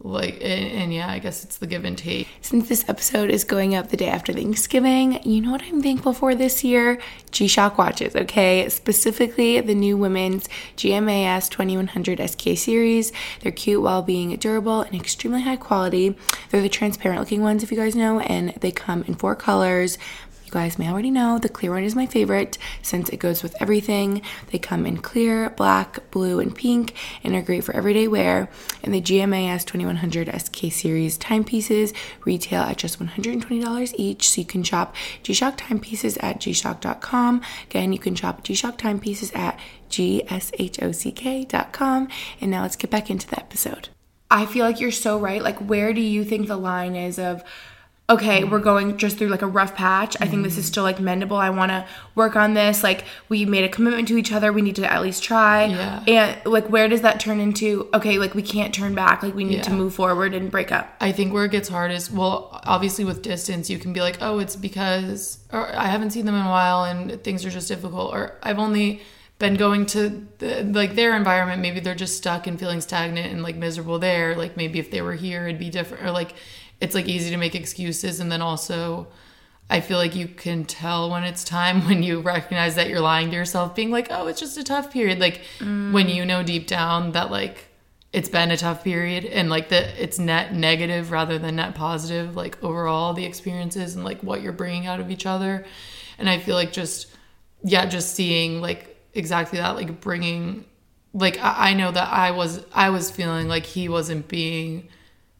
like, and, and yeah, I guess it's the give and take. Since this episode is going up the day after Thanksgiving, you know what I'm thankful for this year? G-Shock watches, okay? Specifically, the new women's G M A S twenty-one hundred S K series. They're cute while being durable and extremely high quality. They're the transparent looking ones, if you guys know, and they come in four colors. You guys may already know the clear one is my favorite since it goes with everything. They come in clear, black, blue, and pink and are great for everyday wear. And the G M A S twenty-one hundred S K series timepieces retail at just one hundred twenty dollars each. So you can shop G-Shock timepieces at g shock dot com. Again, you can shop G-Shock timepieces at g shock dot com. And now let's get back into the episode. I feel like you're so right. Like, where do you think the line is of, okay, we're going just through like a rough patch. I think this is still like mendable. I want to work on this. Like, we made a commitment to each other. We need to at least try. Yeah. And like, where does that turn into, okay, like, we can't turn back. Like, we need yeah. to move forward and break up. I think where it gets hard is, well, obviously with distance, you can be like, oh, it's because or I haven't seen them in a while and things are just difficult. Or I've only been going to the, like their environment. Maybe they're just stuck and feeling stagnant and like miserable there. Like, maybe if they were here, it'd be different. Or like, it's like easy to make excuses. And then also I feel like you can tell when it's time when you recognize that you're lying to yourself, being like, oh, it's just a tough period. Like mm. when you know deep down that like it's been a tough period and like that it's net negative rather than net positive, like overall the experiences and like what you're bringing out of each other. And I feel like just, yeah, just seeing like exactly that, like bringing, like I, I know that I was, I was feeling like he wasn't being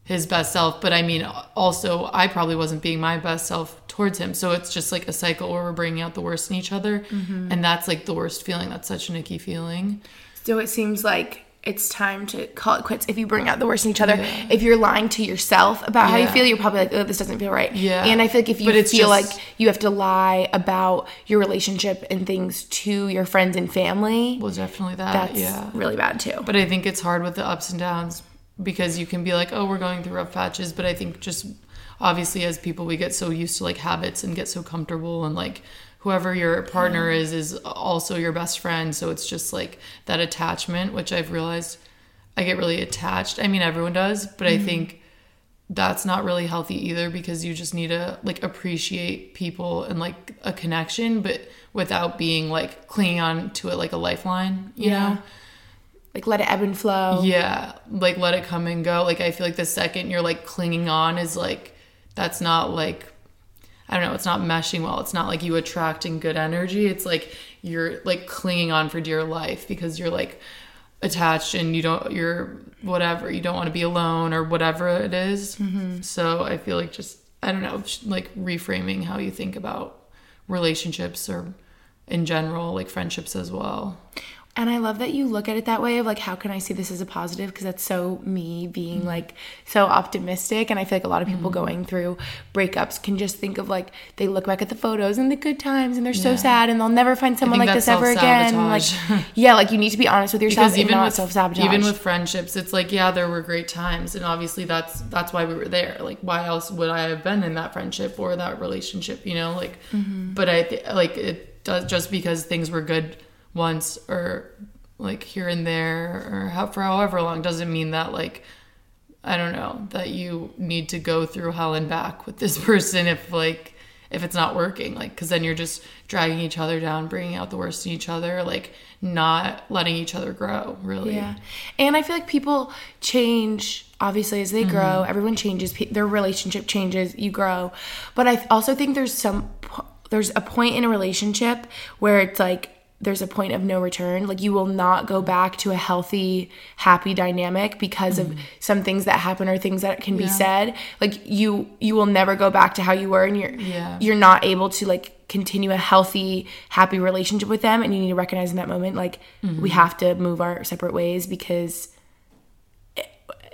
his best self, but I mean, also I probably wasn't being my best self towards him. So it's just like a cycle where we're bringing out the worst in each other. Mm-hmm. And that's like the worst feeling. That's such an icky feeling. So it seems like it's time to call it quits if you bring out the worst in each other. Yeah. If you're lying to yourself about yeah. how you feel, you're probably like, oh, this doesn't feel right. Yeah. And I feel like if you feel just like you have to lie about your relationship and things to your friends and family. Well, definitely that. That's yeah. really bad too. But I think it's hard with the ups and downs. Because you can be like, oh, we're going through rough patches. But I think just obviously as people, we get so used to like habits and get so comfortable. And like whoever your partner yeah. is, is also your best friend. So it's just like that attachment, which I've realized I get really attached. I mean, everyone does. But mm-hmm. I think that's not really healthy either because you just need to like appreciate people and like a connection. But without being like clinging on to it like a lifeline, you yeah. know? Like, let it ebb and flow. Yeah. Like, let it come and go. Like, I feel like the second you're, like, clinging on is, like, that's not, like, I don't know. It's not meshing well. It's not, like, you attracting good energy. It's, like, you're, like, clinging on for dear life because you're, like, attached and you don't, you're whatever, you don't want to be alone or whatever it is. Mm-hmm. So I feel like just, I don't know, like reframing how you think about relationships or in general, like friendships as well. And I love that you look at it that way of like, how can I see this as a positive? Because that's so me being mm-hmm. like so optimistic. And I feel like a lot of people mm-hmm. going through breakups can just think of like, they look back at the photos and the good times and they're yeah. so sad and they'll never find someone like this ever again. Like, yeah, like you need to be honest with yourself and not self-sabotage. Even with friendships, it's like, yeah, there were great times. And obviously that's, that's why we were there. Like, why else would I have been in that friendship or that relationship, you know? Like, mm-hmm. but I th- like it does just because things were good once or like here and there or how, for however long doesn't mean that like I don't know that you need to go through hell and back with this person if like if it's not working, like because then you're just dragging each other down, bringing out the worst in each other, like not letting each other grow really. Yeah. And I feel like people change obviously as they mm-hmm. grow. Everyone changes, their relationship changes, you grow. But I also think there's some there's a point in a relationship where it's like there's a point of no return. Like you will not go back to a healthy, happy dynamic because mm-hmm. of some things that happen or things that can yeah. be said. Like you, you will never go back to how you were, and you're, yeah. you're not able to like continue a healthy, happy relationship with them. And you need to recognize in that moment, like mm-hmm. we have to move our separate ways because it,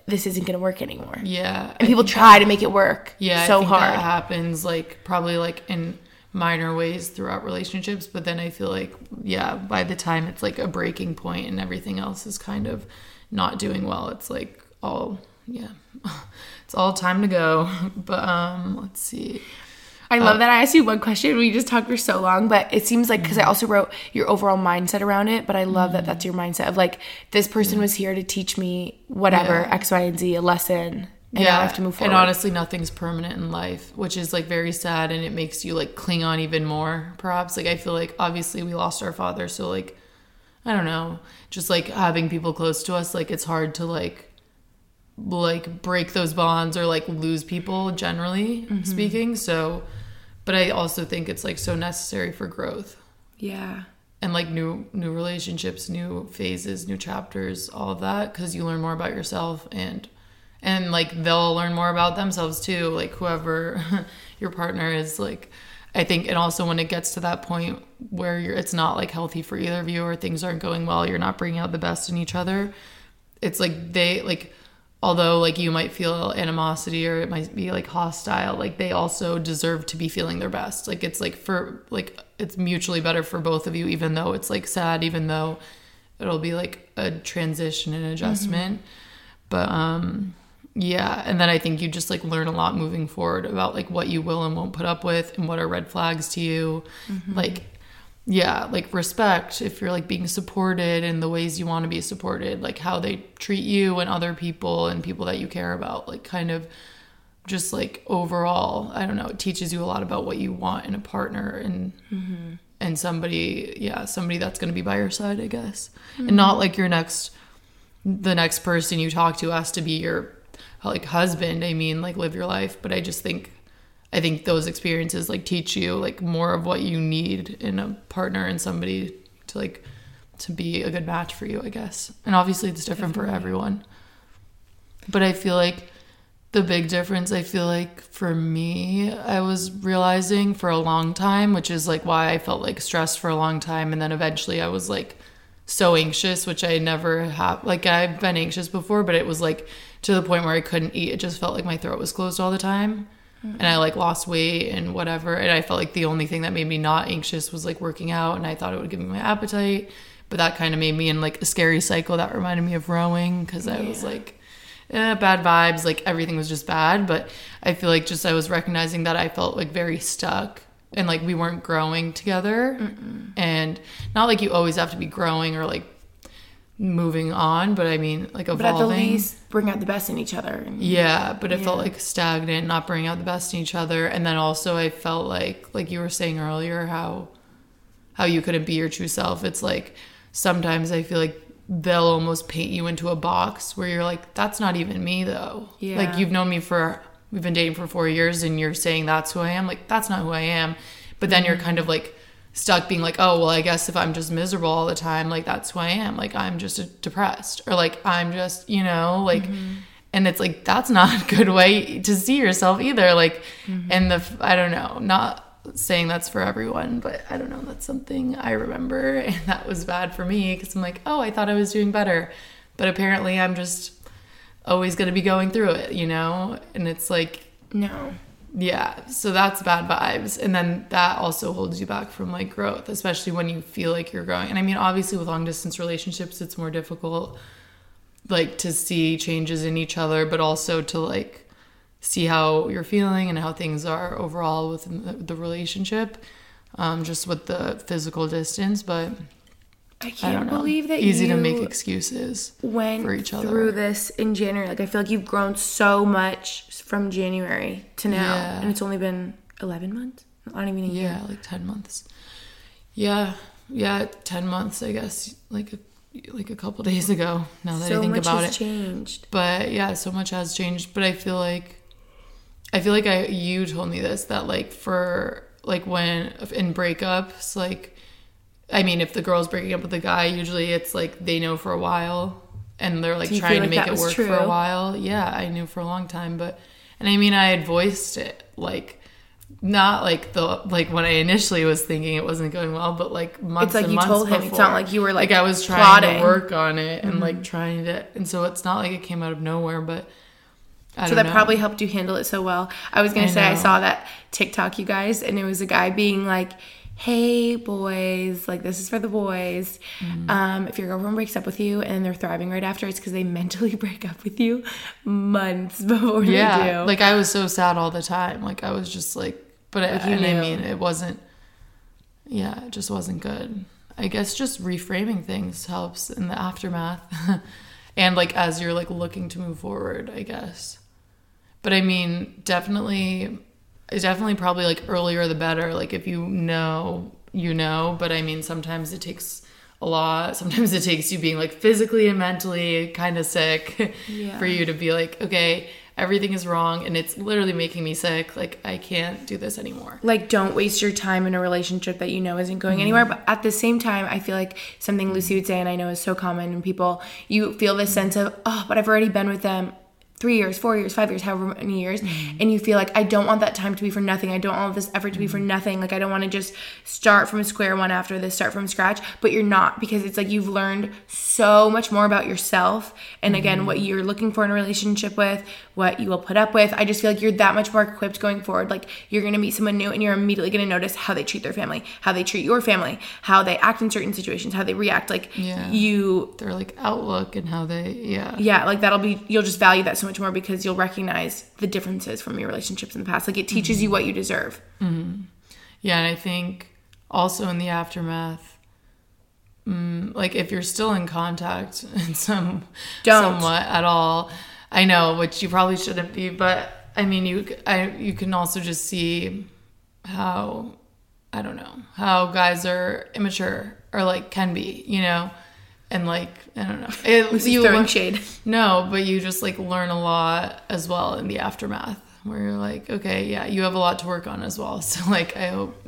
this isn't going to work anymore. Yeah. And I people try that, to make it work. Yeah. So I think hard. That happens like probably like in minor ways throughout relationships, but then I feel like yeah by the time it's like a breaking point and everything else is kind of not doing well, it's like all yeah it's all time to go. But um let's see, I love uh, that I asked you one question. We just talked for so long, but it seems like because mm-hmm. I also wrote your overall mindset around it, but I love mm-hmm. that that's your mindset of like this person mm-hmm. was here to teach me whatever yeah. X, Y, and Z, a lesson. And yeah, I have to move forward. And honestly, nothing's permanent in life, which is like very sad, and it makes you like cling on even more, perhaps. Like I feel like obviously we lost our father, so like I don't know, just like having people close to us, like it's hard to like like break those bonds or like lose people generally mm-hmm. speaking. So, but I also think it's like so necessary for growth. Yeah. And like new new relationships, new phases, new chapters, all of that, because you learn more about yourself and. And, like, they'll learn more about themselves, too. Like, whoever your partner is, like, I think. And also when it gets to that point where you're, it's not, like, healthy for either of you or things aren't going well, you're not bringing out the best in each other. It's, like, they, like, although, like, you might feel animosity or it might be, like, hostile, like, they also deserve to be feeling their best. Like, it's, like, for, like, it's mutually better for both of you, even though it's, like, sad, even though it'll be, like, a transition and adjustment. Mm-hmm. But, um... yeah, and then I think you just, like, learn a lot moving forward about, like, what you will and won't put up with and what are red flags to you. Mm-hmm. Like, yeah, like, respect if you're, like, being supported and the ways you want to be supported, like, how they treat you and other people and people that you care about. Like, kind of just, like, overall, I don't know, it teaches you a lot about what you want in a partner and mm-hmm. and somebody, yeah, somebody that's going to be by your side, I guess. Mm-hmm. And not, like, your next, the next person you talk to has to be your like husband. I mean, like, live your life, but I just think I think those experiences like teach you like more of what you need in a partner and somebody to like to be a good match for you, I guess. And obviously it's different Definitely. For everyone, but I feel like the big difference I feel like for me I was realizing for a long time, which is like why I felt like stressed for a long time, and then eventually I was like so anxious, which I never have. Like, I've been anxious before, but it was like to the point where I couldn't eat. It just felt like my throat was closed all the time. Mm-hmm. And I like lost weight and whatever. And I felt like the only thing that made me not anxious was like working out. And I thought it would give me my appetite. But that kind of made me in like a scary cycle that reminded me of rowing because I yeah. was like, eh, bad vibes. Like everything was just bad. But I feel like just I was recognizing that I felt like very stuck. And, like, we weren't growing together. Mm-mm. And not like you always have to be growing or, like, moving on. But, I mean, like, evolving. But at the least, bring out the best in each other. And, yeah. But it yeah. felt, like, stagnant, not bringing out the best in each other. And then also I felt like, like you were saying earlier, how how you couldn't be your true self. It's, like, sometimes I feel like they'll almost paint you into a box where you're, like, that's not even me, though. Yeah. Like, you've known me for... we've been dating for four years and you're saying that's who I am. Like, that's not who I am. But then you're kind of like stuck being like, oh, well, I guess if I'm just miserable all the time, like, that's who I am. Like, I'm just depressed, or like, I'm just, you know, like, mm-hmm. and it's like, that's not a good way to see yourself either. Like, mm-hmm. and the, I don't know, not saying that's for everyone, but I don't know, that's something I remember, and that was bad for me because I'm like, oh, I thought I was doing better, but apparently I'm just always going to be going through it, you know? And it's like, no. Yeah, so that's bad vibes. And then that also holds you back from, like, growth, especially when you feel like you're growing. And I mean, obviously with long-distance relationships, it's more difficult, like, to see changes in each other, but also to, like, see how you're feeling and how things are overall within the, the relationship, um, just with the physical distance. But I can't I don't know. believe that easy you to make excuses went for each other through this in January. Like, I feel like you've grown so much from January to now, yeah. and it's only been eleven months. Not even a yeah, year. Yeah, like ten months. Yeah, yeah, ten months. I guess like a, like a couple days ago. Now that so I think about it, so much has changed. But yeah, so much has changed. But I feel like, I feel like I you told me this that like for like when in breakups like. I mean, if the girl's breaking up with the guy, usually it's, like, they know for a while, and they're, like, trying like to make it work true? for a while. Yeah, I knew for a long time, but... And, I mean, I had voiced it, like, not, like, the like when I initially was thinking it wasn't going well, but, like, months and months before. It's like you told him. It's not like you were, like, Like, I was trying plotting. to work on it and, mm-hmm. like, trying to... And so it's not like it came out of nowhere, but... I so that know. probably helped you handle it so well. I was going to say, know. I saw that TikTok, you guys, and it was a guy being, like... Hey boys, like this is for the boys. Mm-hmm. Um, if your girlfriend breaks up with you and they're thriving right after, it's because they mentally break up with you months before yeah. they do. Like I was so sad all the time. Like I was just like, but like I, and I mean, it wasn't. Yeah, it just wasn't good. I guess just reframing things helps in the aftermath, and like as you're like looking to move forward, I guess. But I mean, definitely. It's definitely probably, like, earlier the better. Like, if you know, you know. But, I mean, sometimes it takes a lot. Sometimes it takes you being, like, physically and mentally kind of sick yeah. for you to be like, okay, everything is wrong and it's literally making me sick. Like, I can't do this anymore. Like, don't waste your time in a relationship that you know isn't going mm-hmm. anywhere. But at the same time, I feel like something Lucy would say, and I know is so common in people, you feel this sense of, oh, but I've already been with them. Three years, four years, five years, however many years, mm-hmm. and you feel like I don't want that time to be for nothing. I don't want this effort to be mm-hmm. for nothing. Like I don't want to just start from square one after this, start from scratch. But you're not, because it's like you've learned so much more about yourself and mm-hmm. again what you're looking for in a relationship with, what you will put up with. I just feel like you're that much more equipped going forward. Like you're gonna meet someone new and you're immediately gonna notice how they treat their family, how they treat your family, how they act in certain situations, how they react. Like yeah. you, their like outlook and how they yeah yeah like that'll be you'll just value that so much more because you'll recognize the differences from your relationships in the past. Like it teaches mm-hmm. you what you deserve. Mm-hmm. Yeah. And I think also in the aftermath, mm, like if you're still in contact in some Don't. somewhat at all, I know, which you probably shouldn't be, but I mean, you, I, you can also just see how, I don't know, how guys are immature or like can be, you know? And, like, I don't know. It, you throwing learn, shade. No, but you just, like, learn a lot as well in the aftermath where you're like, okay, yeah, you have a lot to work on as well. So, like, I hope.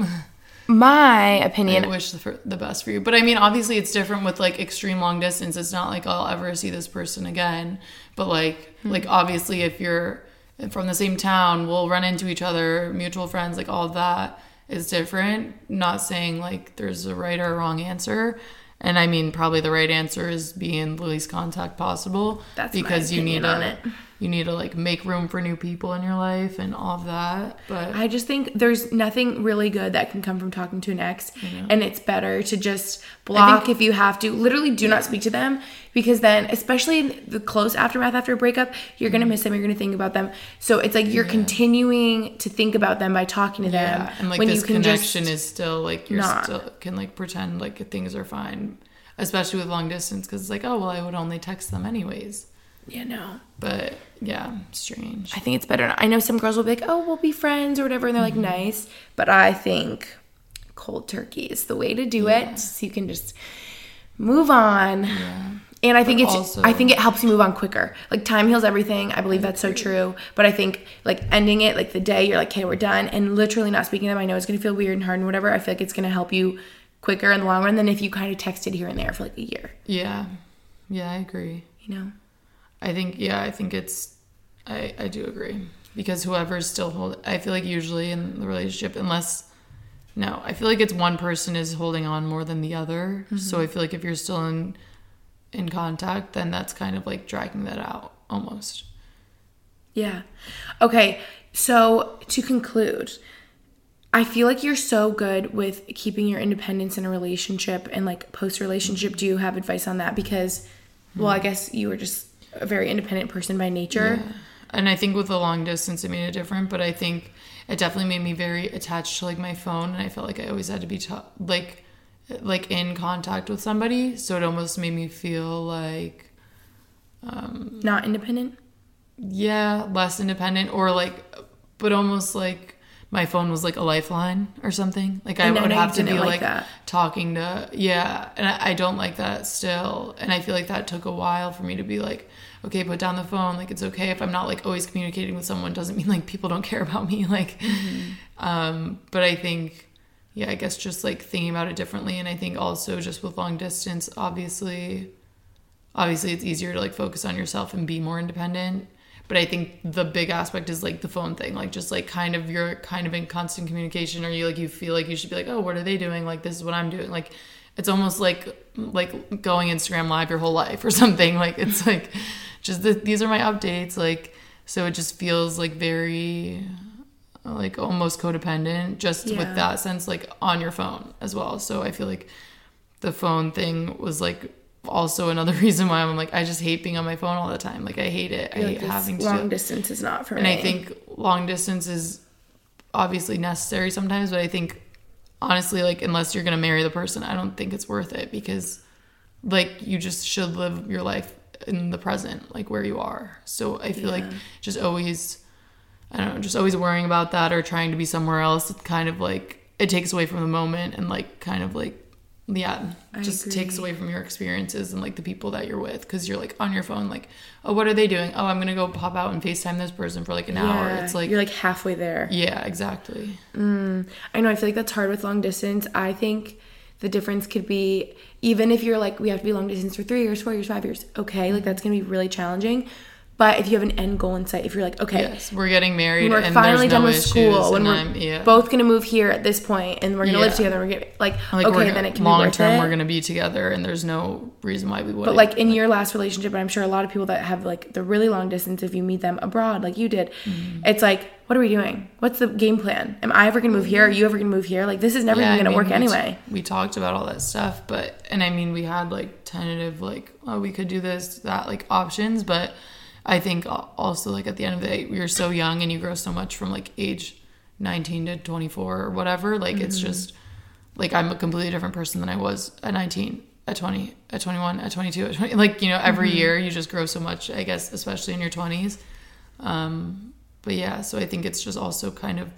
My opinion. I wish the, for, the best for you. But, I mean, obviously it's different with, like, extreme long distance. It's not like I'll ever see this person again. But, like, mm-hmm. like obviously if you're from the same town, we'll run into each other, mutual friends, like, all that is different. Not saying, like, there's a right or a wrong answer. And I mean, probably the right answer is be in the least contact possible. That's because my opinion you need on to, it. You need to like make room for new people in your life and all of that. But I just think there's nothing really good that can come from talking to an ex, you know. And it's better to just block think, if you have to. Literally, do yeah. not speak to them, because then, especially in the close aftermath after a breakup, you're gonna miss them. You're gonna think about them. So it's like you're yeah. continuing to think about them by talking to yeah. them. And like when this connection is still like you're not. still can like pretend like things are fine, especially with long distance, because it's like, oh well, I would only text them anyways. Yeah, no. But, yeah, strange. I think it's better. I know some girls will be like, oh, we'll be friends or whatever, and they're mm-hmm. like, nice. But I think cold turkey is the way to do yeah. it. So you can just move on. Yeah. And I think it's also, I think it helps you move on quicker. Like, time heals everything. I believe that's so true. But I think, like, ending it, like, the day you're like, okay, we're done, and literally not speaking to them. I know it's going to feel weird and hard and whatever. I feel like it's going to help you quicker in the long run than if you kind of texted here and there for like a year. Yeah. Yeah, I agree. You know? I think, yeah, I think it's, I, I do agree. Because whoever's still holding, I feel like usually in the relationship, unless, no, I feel like it's one person is holding on more than the other. Mm-hmm. So I feel like if you're still in, in contact, then that's kind of like dragging that out almost. Yeah. Okay. So to conclude, I feel like you're so good with keeping your independence in a relationship and like post-relationship. Do you have advice on that? Because, well, I guess you were just a very independent person by nature. Yeah. And I think with the long distance, it made it different, but I think it definitely made me very attached to like my phone. And I felt like I always had to be t- like, like in contact with somebody. So it almost made me feel like, um, not independent. Yeah. Less independent, or like, but almost like my phone was like a lifeline or something. Like I no, would no, have to be like, like talking to, yeah. And I, I don't like that still. And I feel like that took a while for me to be like, okay, put down the phone. Like, it's okay if I'm not like always communicating with someone. Doesn't mean like people don't care about me. Like, mm-hmm. um, but I think, yeah, I guess just like thinking about it differently. And I think also just with long distance, obviously, obviously it's easier to like focus on yourself and be more independent. But I think the big aspect is like the phone thing, like just like kind of you're kind of in constant communication, or you like you feel like you should be like, oh, what are they doing? Like, this is what I'm doing. Like, it's almost like like going Instagram live your whole life or something. Like, it's like just the, these are my updates. Like, so it just feels like very like almost codependent, just yeah. with that sense like on your phone as well. So I feel like the phone thing was like also another reason why I'm like, I just hate being on my phone all the time. Like, I hate it. I hate having to. Long distance is not for me. And I think long distance is obviously necessary sometimes, but I think honestly, like, unless you're gonna marry the person, I don't think it's worth it, because like you just should live your life in the present, like where you are. So I feel yeah. like just always, I don't know, just always worrying about that or trying to be somewhere else. It's kind of like it takes away from the moment and like kind of like yeah just takes away from your experiences and like the people that you're with, because you're like on your phone like, oh, what are they doing? Oh, I'm gonna go pop out and FaceTime this person for like an yeah, hour. It's like you're like halfway there. Yeah, exactly. mm, I know. I feel like that's hard with long distance. I think the difference could be, even if you're like, we have to be long distance for three years, four years, five years, okay, like that's gonna be really challenging. But if you have an end goal in sight, if you're like, okay, yes, we're getting married, we're and finally done no with school, and, and we're yeah. both gonna move here at this point, and we're gonna yeah. live together, and we're gonna, like, like, okay, we're gonna, then it can be worth it. Long term, we're gonna be together, and there's no reason why we wouldn't. But like in like, your last relationship, and I'm sure a lot of people that have like the really long distance, if you meet them abroad, like you did, mm-hmm. it's like, what are we doing? What's the game plan? Am I ever gonna move here? Are you ever gonna move here? Like, this is never yeah, even gonna I mean, work we anyway. T- we talked about all that stuff, but and I mean, we had like tentative, like, oh, we could do this, that, like options, but. I think also, like, at the end of the day, you're so young and you grow so much from, like, age nineteen to twenty-four or whatever. Like, mm-hmm. it's just, like, I'm a completely different person than I was at nineteen, at twenty, at twenty-one, at twenty-two, at twenty. Like, you know, every mm-hmm. year you just grow so much, I guess, especially in your twenties. Um, but, yeah, so I think it's just also kind of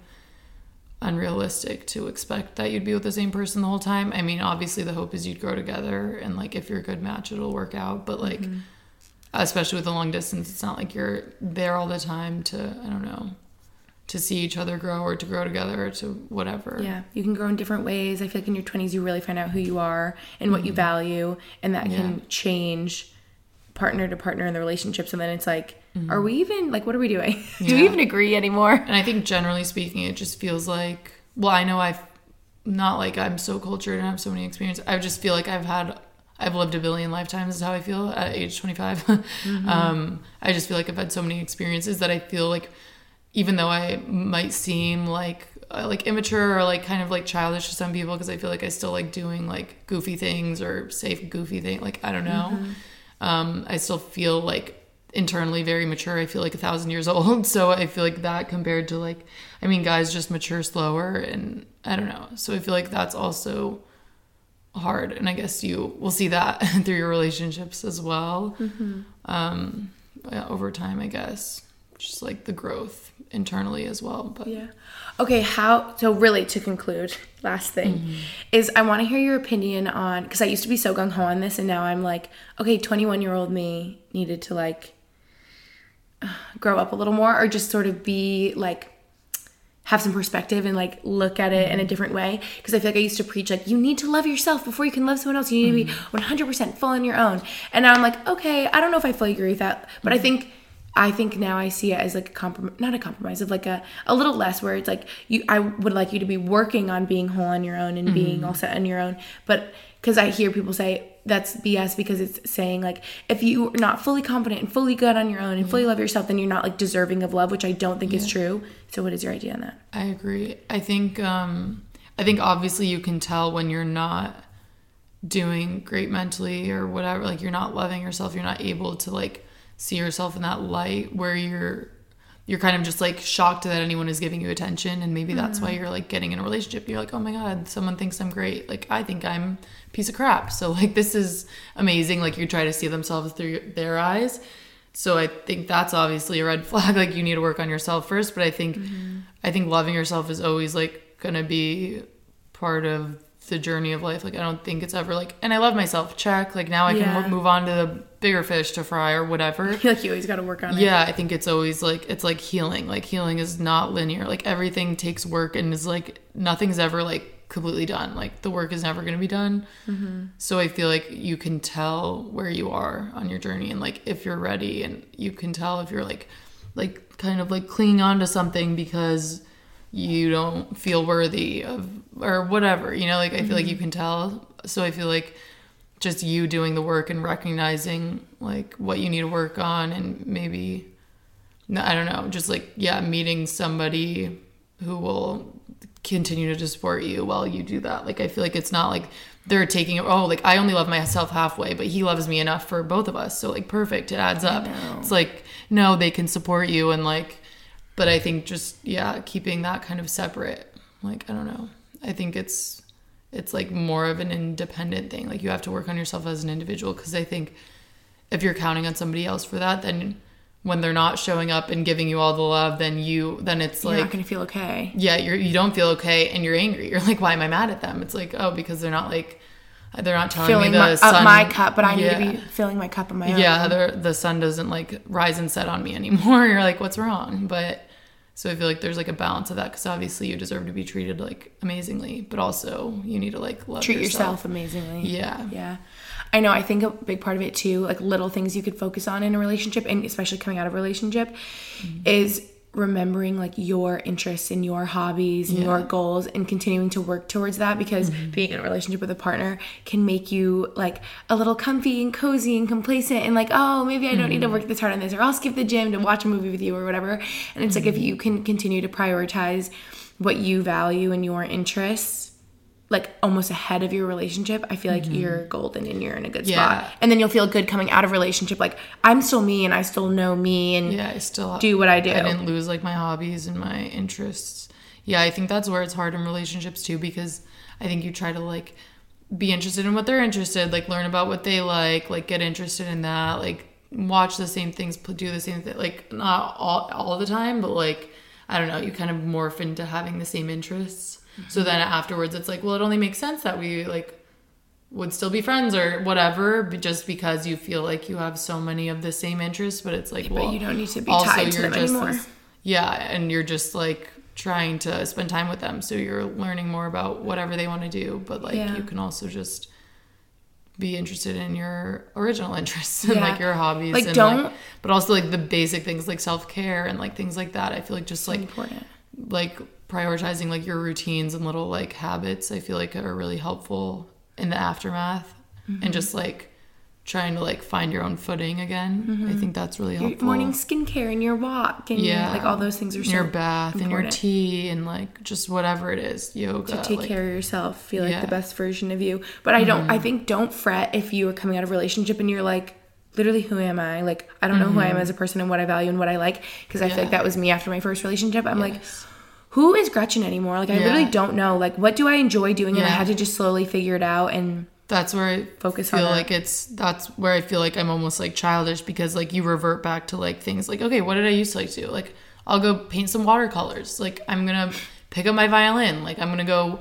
unrealistic to expect that you'd be with the same person the whole time. I mean, obviously the hope is you'd grow together and, like, if you're a good match, it'll work out. But, like... Mm-hmm. Especially with the long distance, it's not like you're there all the time to, I don't know, to see each other grow or to grow together or to whatever. Yeah, you can grow in different ways. I feel like in your twenties, you really find out who you are and what mm-hmm. you value, and that yeah. can change partner to partner in the relationships. And then it's like, mm-hmm. are we even, like, what are we doing? Yeah. Do we even agree anymore? And I think generally speaking, it just feels like, well, I know I've not like I'm so cultured and have so many experiences. I just feel like I've had... I've lived a billion lifetimes is how I feel at age twenty-five. mm-hmm. um, I just feel like I've had so many experiences that I feel like, even though I might seem like, uh, like immature or like kind of like childish to some people, because I feel like I still like doing like goofy things or safe goofy things. Like, I don't know. Mm-hmm. Um, I still feel like internally very mature. I feel like a thousand years old. So I feel like that compared to like, I mean, guys just mature slower, and I don't know. So I feel like that's also hard, and I guess you will see that through your relationships as well. Mm-hmm. Um, yeah, over time, I guess, just like the growth internally as well. But yeah. Okay, how, so really to conclude, last thing, mm-hmm. is I want to hear your opinion on, because I used to be so gung-ho on this, and now I'm like, okay, twenty-one-year-old me needed to, like, grow up a little more, or just sort of be, like, have some perspective and, like, look at it mm-hmm. in a different way. Because I feel like I used to preach, like, you need to love yourself before you can love someone else. You need mm-hmm. to be one hundred percent full on your own. And now I'm like, okay, I don't know if I fully agree with that, but mm-hmm. I think... I think now I see it as like a compromise, not a compromise, of like a, a little less, where it's like, you, I would like you to be working on being whole on your own and mm-hmm. being all set on your own. But because I hear people say that's B S, because it's saying like, if you're not fully confident and fully good on your own and yeah. fully love yourself, then you're not like deserving of love, which I don't think yeah. is true. So what is your idea on that? I agree. I think, um, I think obviously you can tell when you're not doing great mentally or whatever, like you're not loving yourself, you're not able to like see yourself in that light where you're you're kind of just like shocked that anyone is giving you attention, and maybe that's mm. why you're like getting in a relationship. You're like, oh my god, someone thinks I'm great, like I think I'm a piece of crap, so like this is amazing. Like you try to see themselves through their eyes. So I think that's obviously a red flag, like you need to work on yourself first. But I think mm. I think loving yourself is always like gonna be part of the journey of life. Like I don't think it's ever like, and I love myself, check, like now I can yeah. move on to the bigger fish to fry or whatever. Like you always got to work on it. Yeah, I think it's always like, it's like healing. Like healing is not linear. Like everything takes work and is like, nothing's ever like completely done. Like the work is never going to be done. Mm-hmm. So I feel like you can tell where you are on your journey and like if you're ready, and you can tell if you're like, like kind of like clinging on to something because you don't feel worthy of or whatever, you know, like I feel mm-hmm. like you can tell. So I feel like just you doing the work and recognizing like what you need to work on, and maybe, I don't know, just like, yeah, meeting somebody who will continue to support you while you do that. Like, I feel like it's not like they're taking, oh, like I only love myself halfway, but he loves me enough for both of us. So like, perfect. It adds up. It's like, no, they can support you. And like, but I think just, yeah, keeping that kind of separate, like, I don't know. I think it's, it's like more of an independent thing. Like you have to work on yourself as an individual, because I think if you're counting on somebody else for that, then when they're not showing up and giving you all the love, then you then it's like you're not gonna feel okay. Yeah, you're you don't feel okay, and you're angry. You're like, why am I mad at them? It's like, oh, because they're not like they're not telling filling me the my, sun up my cup, but I yeah. need to be filling my cup on my own. Yeah, the sun doesn't like rise and set on me anymore. You're like, what's wrong? But so I feel like there's like a balance of that, because obviously you deserve to be treated like amazingly, but also you need to like love Treat yourself. Treat yourself amazingly. Yeah. Yeah. I know. I think a big part of it too, like little things you could focus on in a relationship, and especially coming out of a relationship, mm-hmm. is remembering like your interests and your hobbies and yeah. your goals, and continuing to work towards that, because mm-hmm. being in a relationship with a partner can make you like a little comfy and cozy and complacent and like, oh, maybe I don't mm-hmm. need to work this hard on this, or I'll skip the gym to watch a movie with you or whatever. And it's mm-hmm. like, if you can continue to prioritize what you value and your interests like almost ahead of your relationship, I feel like mm-hmm. you're golden and you're in a good yeah. spot. And then you'll feel good coming out of a relationship. Like, I'm still me and I still know me and yeah, I still do what I do. I didn't lose like my hobbies and my interests. Yeah, I think that's where it's hard in relationships too, because I think you try to like be interested in what they're interested, like learn about what they like, like get interested in that, like watch the same things, do the same thing, like not all, all the time, but like, I don't know, you kind of morph into having the same interests. So then afterwards it's like, well, it only makes sense that we like would still be friends or whatever, but just because you feel like you have so many of the same interests, but it's like, yeah, well, but you don't need to be tied to them anymore. This, yeah. And you're just like trying to spend time with them. So you're learning more about whatever they want to do, but like yeah. you can also just be interested in your original interests and yeah. like your hobbies. Like, and don't, like, but also like the basic things like self-care and like things like that. I feel like just like, important. like, prioritizing like your routines and little like habits, I feel like are really helpful in the aftermath, mm-hmm. and just like trying to like find your own footing again. Mm-hmm. I think that's really helpful. Your morning skincare and your walk and yeah. like all those things are so your bath important. And your tea and like just whatever it is, yoga. To take like, care of yourself, feel like yeah. the best version of you. But I don't, mm-hmm. I think don't fret if you are coming out of a relationship and you're like, literally, who am I? Like, I don't know mm-hmm. who I am as a person and what I value and what I like, because I yeah. feel like that was me after my first relationship. I'm yes. like, who is Gretchen anymore? Like, I yeah. literally don't know. Like, what do I enjoy doing? Yeah. And I had to just slowly figure it out, and that's where I focus feel on like it. It's that's where I feel like I'm almost like childish, because like you revert back to like things like, okay, what did I used to like do? Like, I'll go paint some watercolors. Like, I'm going to pick up my violin. Like, I'm going to go,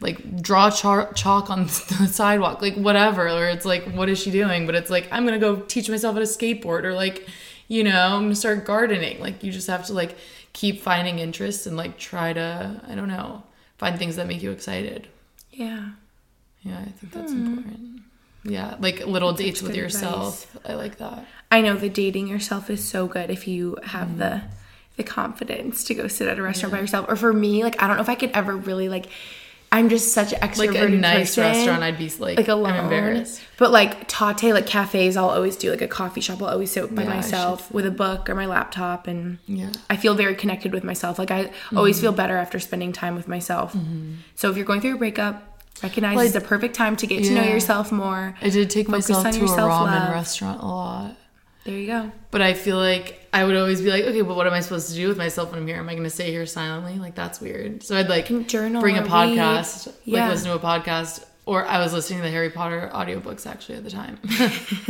like, draw char- chalk on the sidewalk. Like, whatever. Or it's like, what is she doing? But it's like, I'm going to go teach myself how to skateboard. Or, like, you know, I'm going to start gardening. Like, you just have to, like, keep finding interests and, like, try to, I don't know, find things that make you excited. Yeah. Yeah, I think that's hmm. important. Yeah, like little that's dates with yourself. Advice. I like that. I know the dating yourself is so good if you have mm. the the confidence to go sit at a restaurant yeah. by yourself. Or for me, like, I don't know if I could ever really, like, I'm just such an extroverted person. Like a nice person. Restaurant, I'd be like, like alone. I'm embarrassed. But like Tate, like cafes, I'll always do. Like a coffee shop, I'll always sit by yeah, myself with a book or my laptop. And yeah. I feel very connected with myself. Like I mm-hmm. always feel better after spending time with myself. Mm-hmm. So if you're going through a breakup, recognize like, it's the perfect time to get yeah. to know yourself more. I did take Focus myself to a ramen love. restaurant a lot. There you go. But I feel like I would always be like, okay, but what am I supposed to do with myself when I'm here? Am I going to stay here silently? Like, that's weird. So I'd like journal, bring a podcast, yeah. like listen to a podcast. Or I was listening to the Harry Potter audiobooks actually at the time.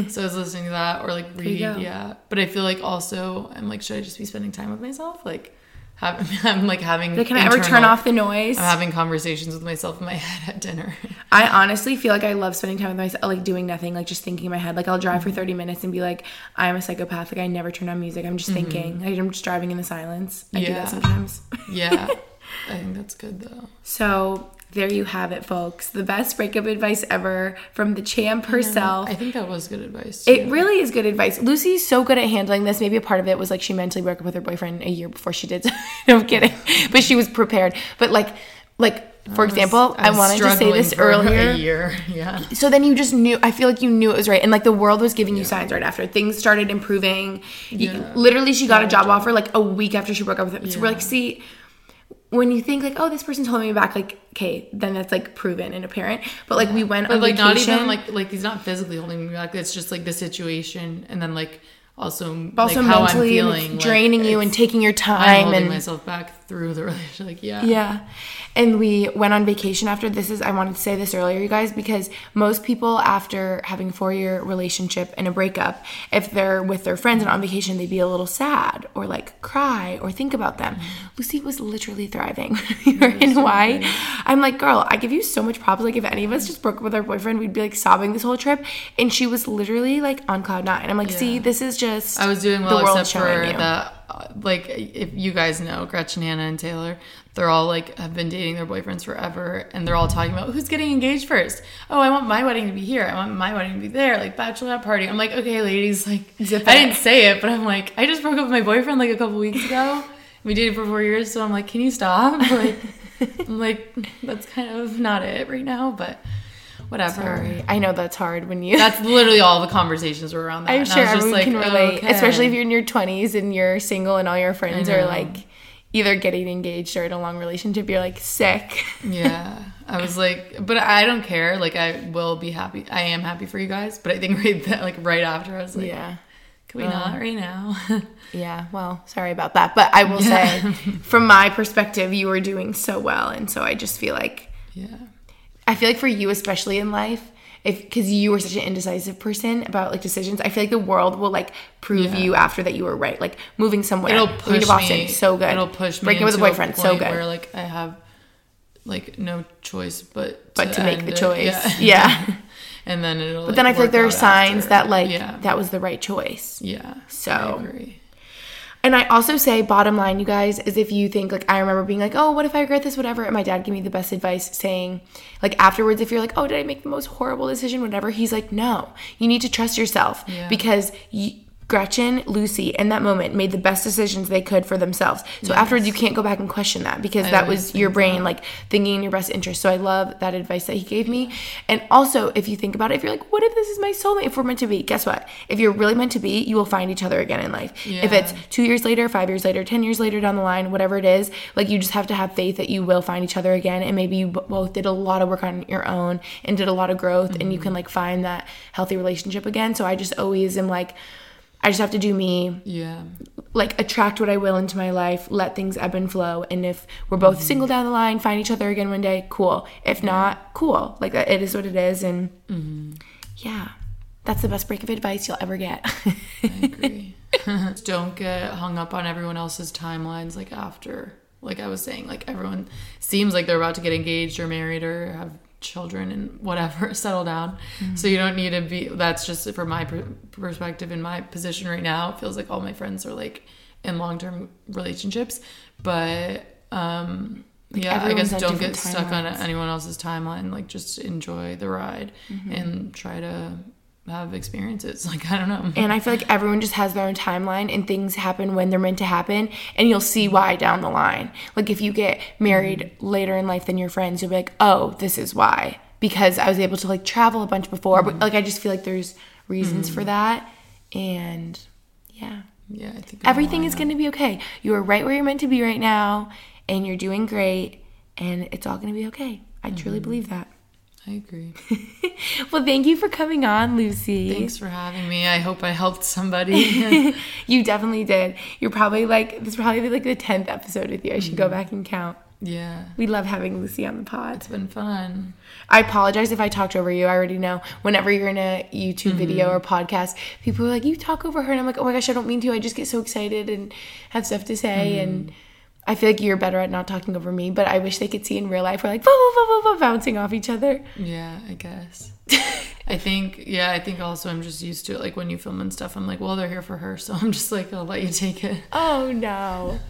So I was listening to that or like read. Yeah. But I feel like also I'm like, should I just be spending time with myself? Like. Have, I'm like having like, can I internal, ever turn off the noise? I'm having conversations with myself in my head at dinner. I honestly feel like I love spending time with myself, like doing nothing, like just thinking in my head. Like I'll drive mm-hmm. for thirty minutes and be like, I'm a psychopath. Like I never turn on music. I'm just mm-hmm. thinking. Like, I'm just driving in the silence. I yeah. do that sometimes. Yeah. I think that's good though. So there you have it, folks. The best breakup advice ever from the champ herself. Yeah, I think that was good advice. Too. It really is good advice. Lucy's so good at handling this. Maybe a part of it was like she mentally broke up with her boyfriend a year before she did. No, I'm kidding. But she was prepared. But like, like for I was, example, I, I wanted to say this earlier. A year. Yeah. So then you just knew. I feel like you knew it was right, and like the world was giving yeah. you signs right after. Things started improving. Yeah. You, literally, she got yeah, a job, job offer like a week after she broke up with him. Yeah. So we're like, see. When you think, like, oh, this person's holding me back, like, okay, then that's, like, proven and apparent. But, like, yeah. we went but, on like, vacation. Not even, like, like, he's not physically holding me back. It's just, like, the situation. And then, like, also, but also like, how I'm feeling. Like, draining you and taking your time. I'm holding and, myself back through the relationship. Like, yeah. Yeah. And we went on vacation after. This is, I wanted to say this earlier, you guys, because most people after having a four-year relationship and a breakup, if they're with their friends and on vacation, they'd be a little sad or, like, cry or think about them. Lucy was literally thriving when we were in Hawaii. I'm like, girl, I give you so much props. Like, if any of us just broke up with our boyfriend, we'd be, like, sobbing this whole trip. And she was literally, like, on cloud nine. And I'm like, yeah. see, this is just... I was doing well except for you. the uh, like if you guys know Gretchen, Hannah, and Taylor, they're all like have been dating their boyfriends forever and they're all talking about who's getting engaged first. Oh, I want my wedding to be here. I want my wedding to be there. Like bachelorette party. I'm like, okay, ladies, like Zip I it. didn't say it, but I'm like, I just broke up with my boyfriend like a couple weeks ago. We dated for four years, so I'm like, can you stop? Like, I'm like, that's kind of not it right now, but. Whatever. Sorry. I know that's hard when you... That's literally all the conversations were around that. I'm and sure I was just everyone like, can relate. Oh, okay. Especially if you're in your twenties and you're single and all your friends are like either getting engaged or in a long relationship. You're like, sick. Yeah. I was like... But I don't care. Like, I will be happy. I am happy for you guys. But I think right that, like right after I was like... Yeah. Can we um, not right now? Yeah. Well, sorry about that. But I will say, from my perspective, you were doing so well. And so I just feel like... Yeah. I feel like for you, especially in life, if because you were such an indecisive person about like decisions, I feel like the world will like prove yeah. you after that you were right. Like moving somewhere, it'll push moving to Boston, me. So good. It'll push me breaking with a boyfriend, a so good. Where like I have like no choice but but to, to make the it. choice, yeah. yeah. And then it'll. But like, then I feel like there are signs after. that like yeah. that was the right choice. Yeah. So. I agree. And I also say, bottom line, you guys, is if you think, like, I remember being like, oh, what if I regret this, whatever, and my dad gave me the best advice saying, like, afterwards, if you're like, oh, did I make the most horrible decision, whatever, he's like, no, you need to trust yourself yeah. because you, Gretchen, Lucy, in that moment, made the best decisions they could for themselves. So yes. afterwards, you can't go back and question that because I that was your brain, that. like, thinking in your best interest. So I love that advice that he gave me. And also, if you think about it, if you're like, what if this is my soulmate? If we're meant to be, guess what? If you're really meant to be, you will find each other again in life. Yeah. If it's two years later, five years later, ten years later down the line, whatever it is, like, you just have to have faith that you will find each other again. And maybe you both did a lot of work on your own and did a lot of growth mm-hmm. and you can, like, find that healthy relationship again. So I just always am like... I just have to do me, yeah. like, attract what I will into my life, let things ebb and flow, and if we're both mm-hmm. single down the line, find each other again one day, cool. If yeah. not, cool. Like, it is what it is, and, mm-hmm. yeah, that's the best break of advice you'll ever get. I agree. Don't get hung up on everyone else's timelines, like after. Like I was saying, like everyone seems like they're about to get engaged or married or have children and whatever, settle down. Mm-hmm. So you don't need to be, that's just from my pr- perspective in my position right now. It feels like all my friends are like in long-term relationships, but um, like yeah, I guess don't get stuck timelines. On anyone else's timeline. Like just enjoy the ride mm-hmm. and try to have experiences. Like, I don't know. And I feel like everyone just has their own timeline and things happen when they're meant to happen, and you'll see why down the line. Like if you get married mm-hmm. later in life than your friends, you'll be like, oh, this is why. Because I was able to like travel a bunch before. Mm-hmm. But like I just feel like there's reasons mm-hmm. for that. And yeah. Yeah, I think everything is going to be okay. You are right where you're meant to be right now, and you're doing great, and it's all going to be okay. I mm-hmm. truly believe that. I agree. Well, thank you for coming on, Lucy. Thanks for having me. I hope I helped somebody. You definitely did. You're probably like, this is probably like the tenth episode with you. I should mm-hmm. go back and count. Yeah. We love having Lucy on the pod. It's been fun. I apologize if I talked over you. I already know. Whenever you're in a YouTube mm-hmm. video or podcast, people are like, you talk over her. And I'm like, oh my gosh, I don't mean to. I just get so excited and have stuff to say. Mm-hmm. And I feel like you're better at not talking over me, but I wish they could see in real life. We're like, bah, bah, bah, bah, bah, bouncing off each other. Yeah, I guess. I think, yeah, I think also I'm just used to it. Like when you film and stuff, I'm like, well, they're here for her. So I'm just like, I'll let you take it. Oh, no.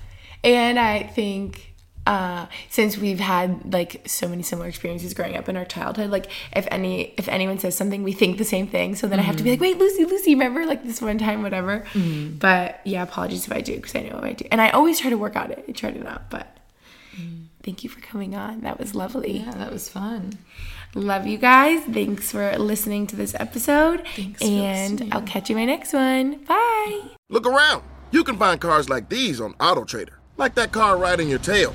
And I think uh, since we've had like so many similar experiences growing up in our childhood, like if any, if anyone says something, we think the same thing. So then mm-hmm. I have to be like, wait, Lucy, Lucy, remember like this one time, whatever. Mm-hmm. But yeah, apologies if I do, because I know if I do. And I always try to work on it. I tried it out, but mm-hmm. thank you for coming on. That was lovely. Yeah, that was fun. Love you guys. Thanks for listening to this episode. Thanks for listening. And I'll catch you in my next one. Bye. Look around. You can find cars like these on AutoTrader. Like that car riding your tail.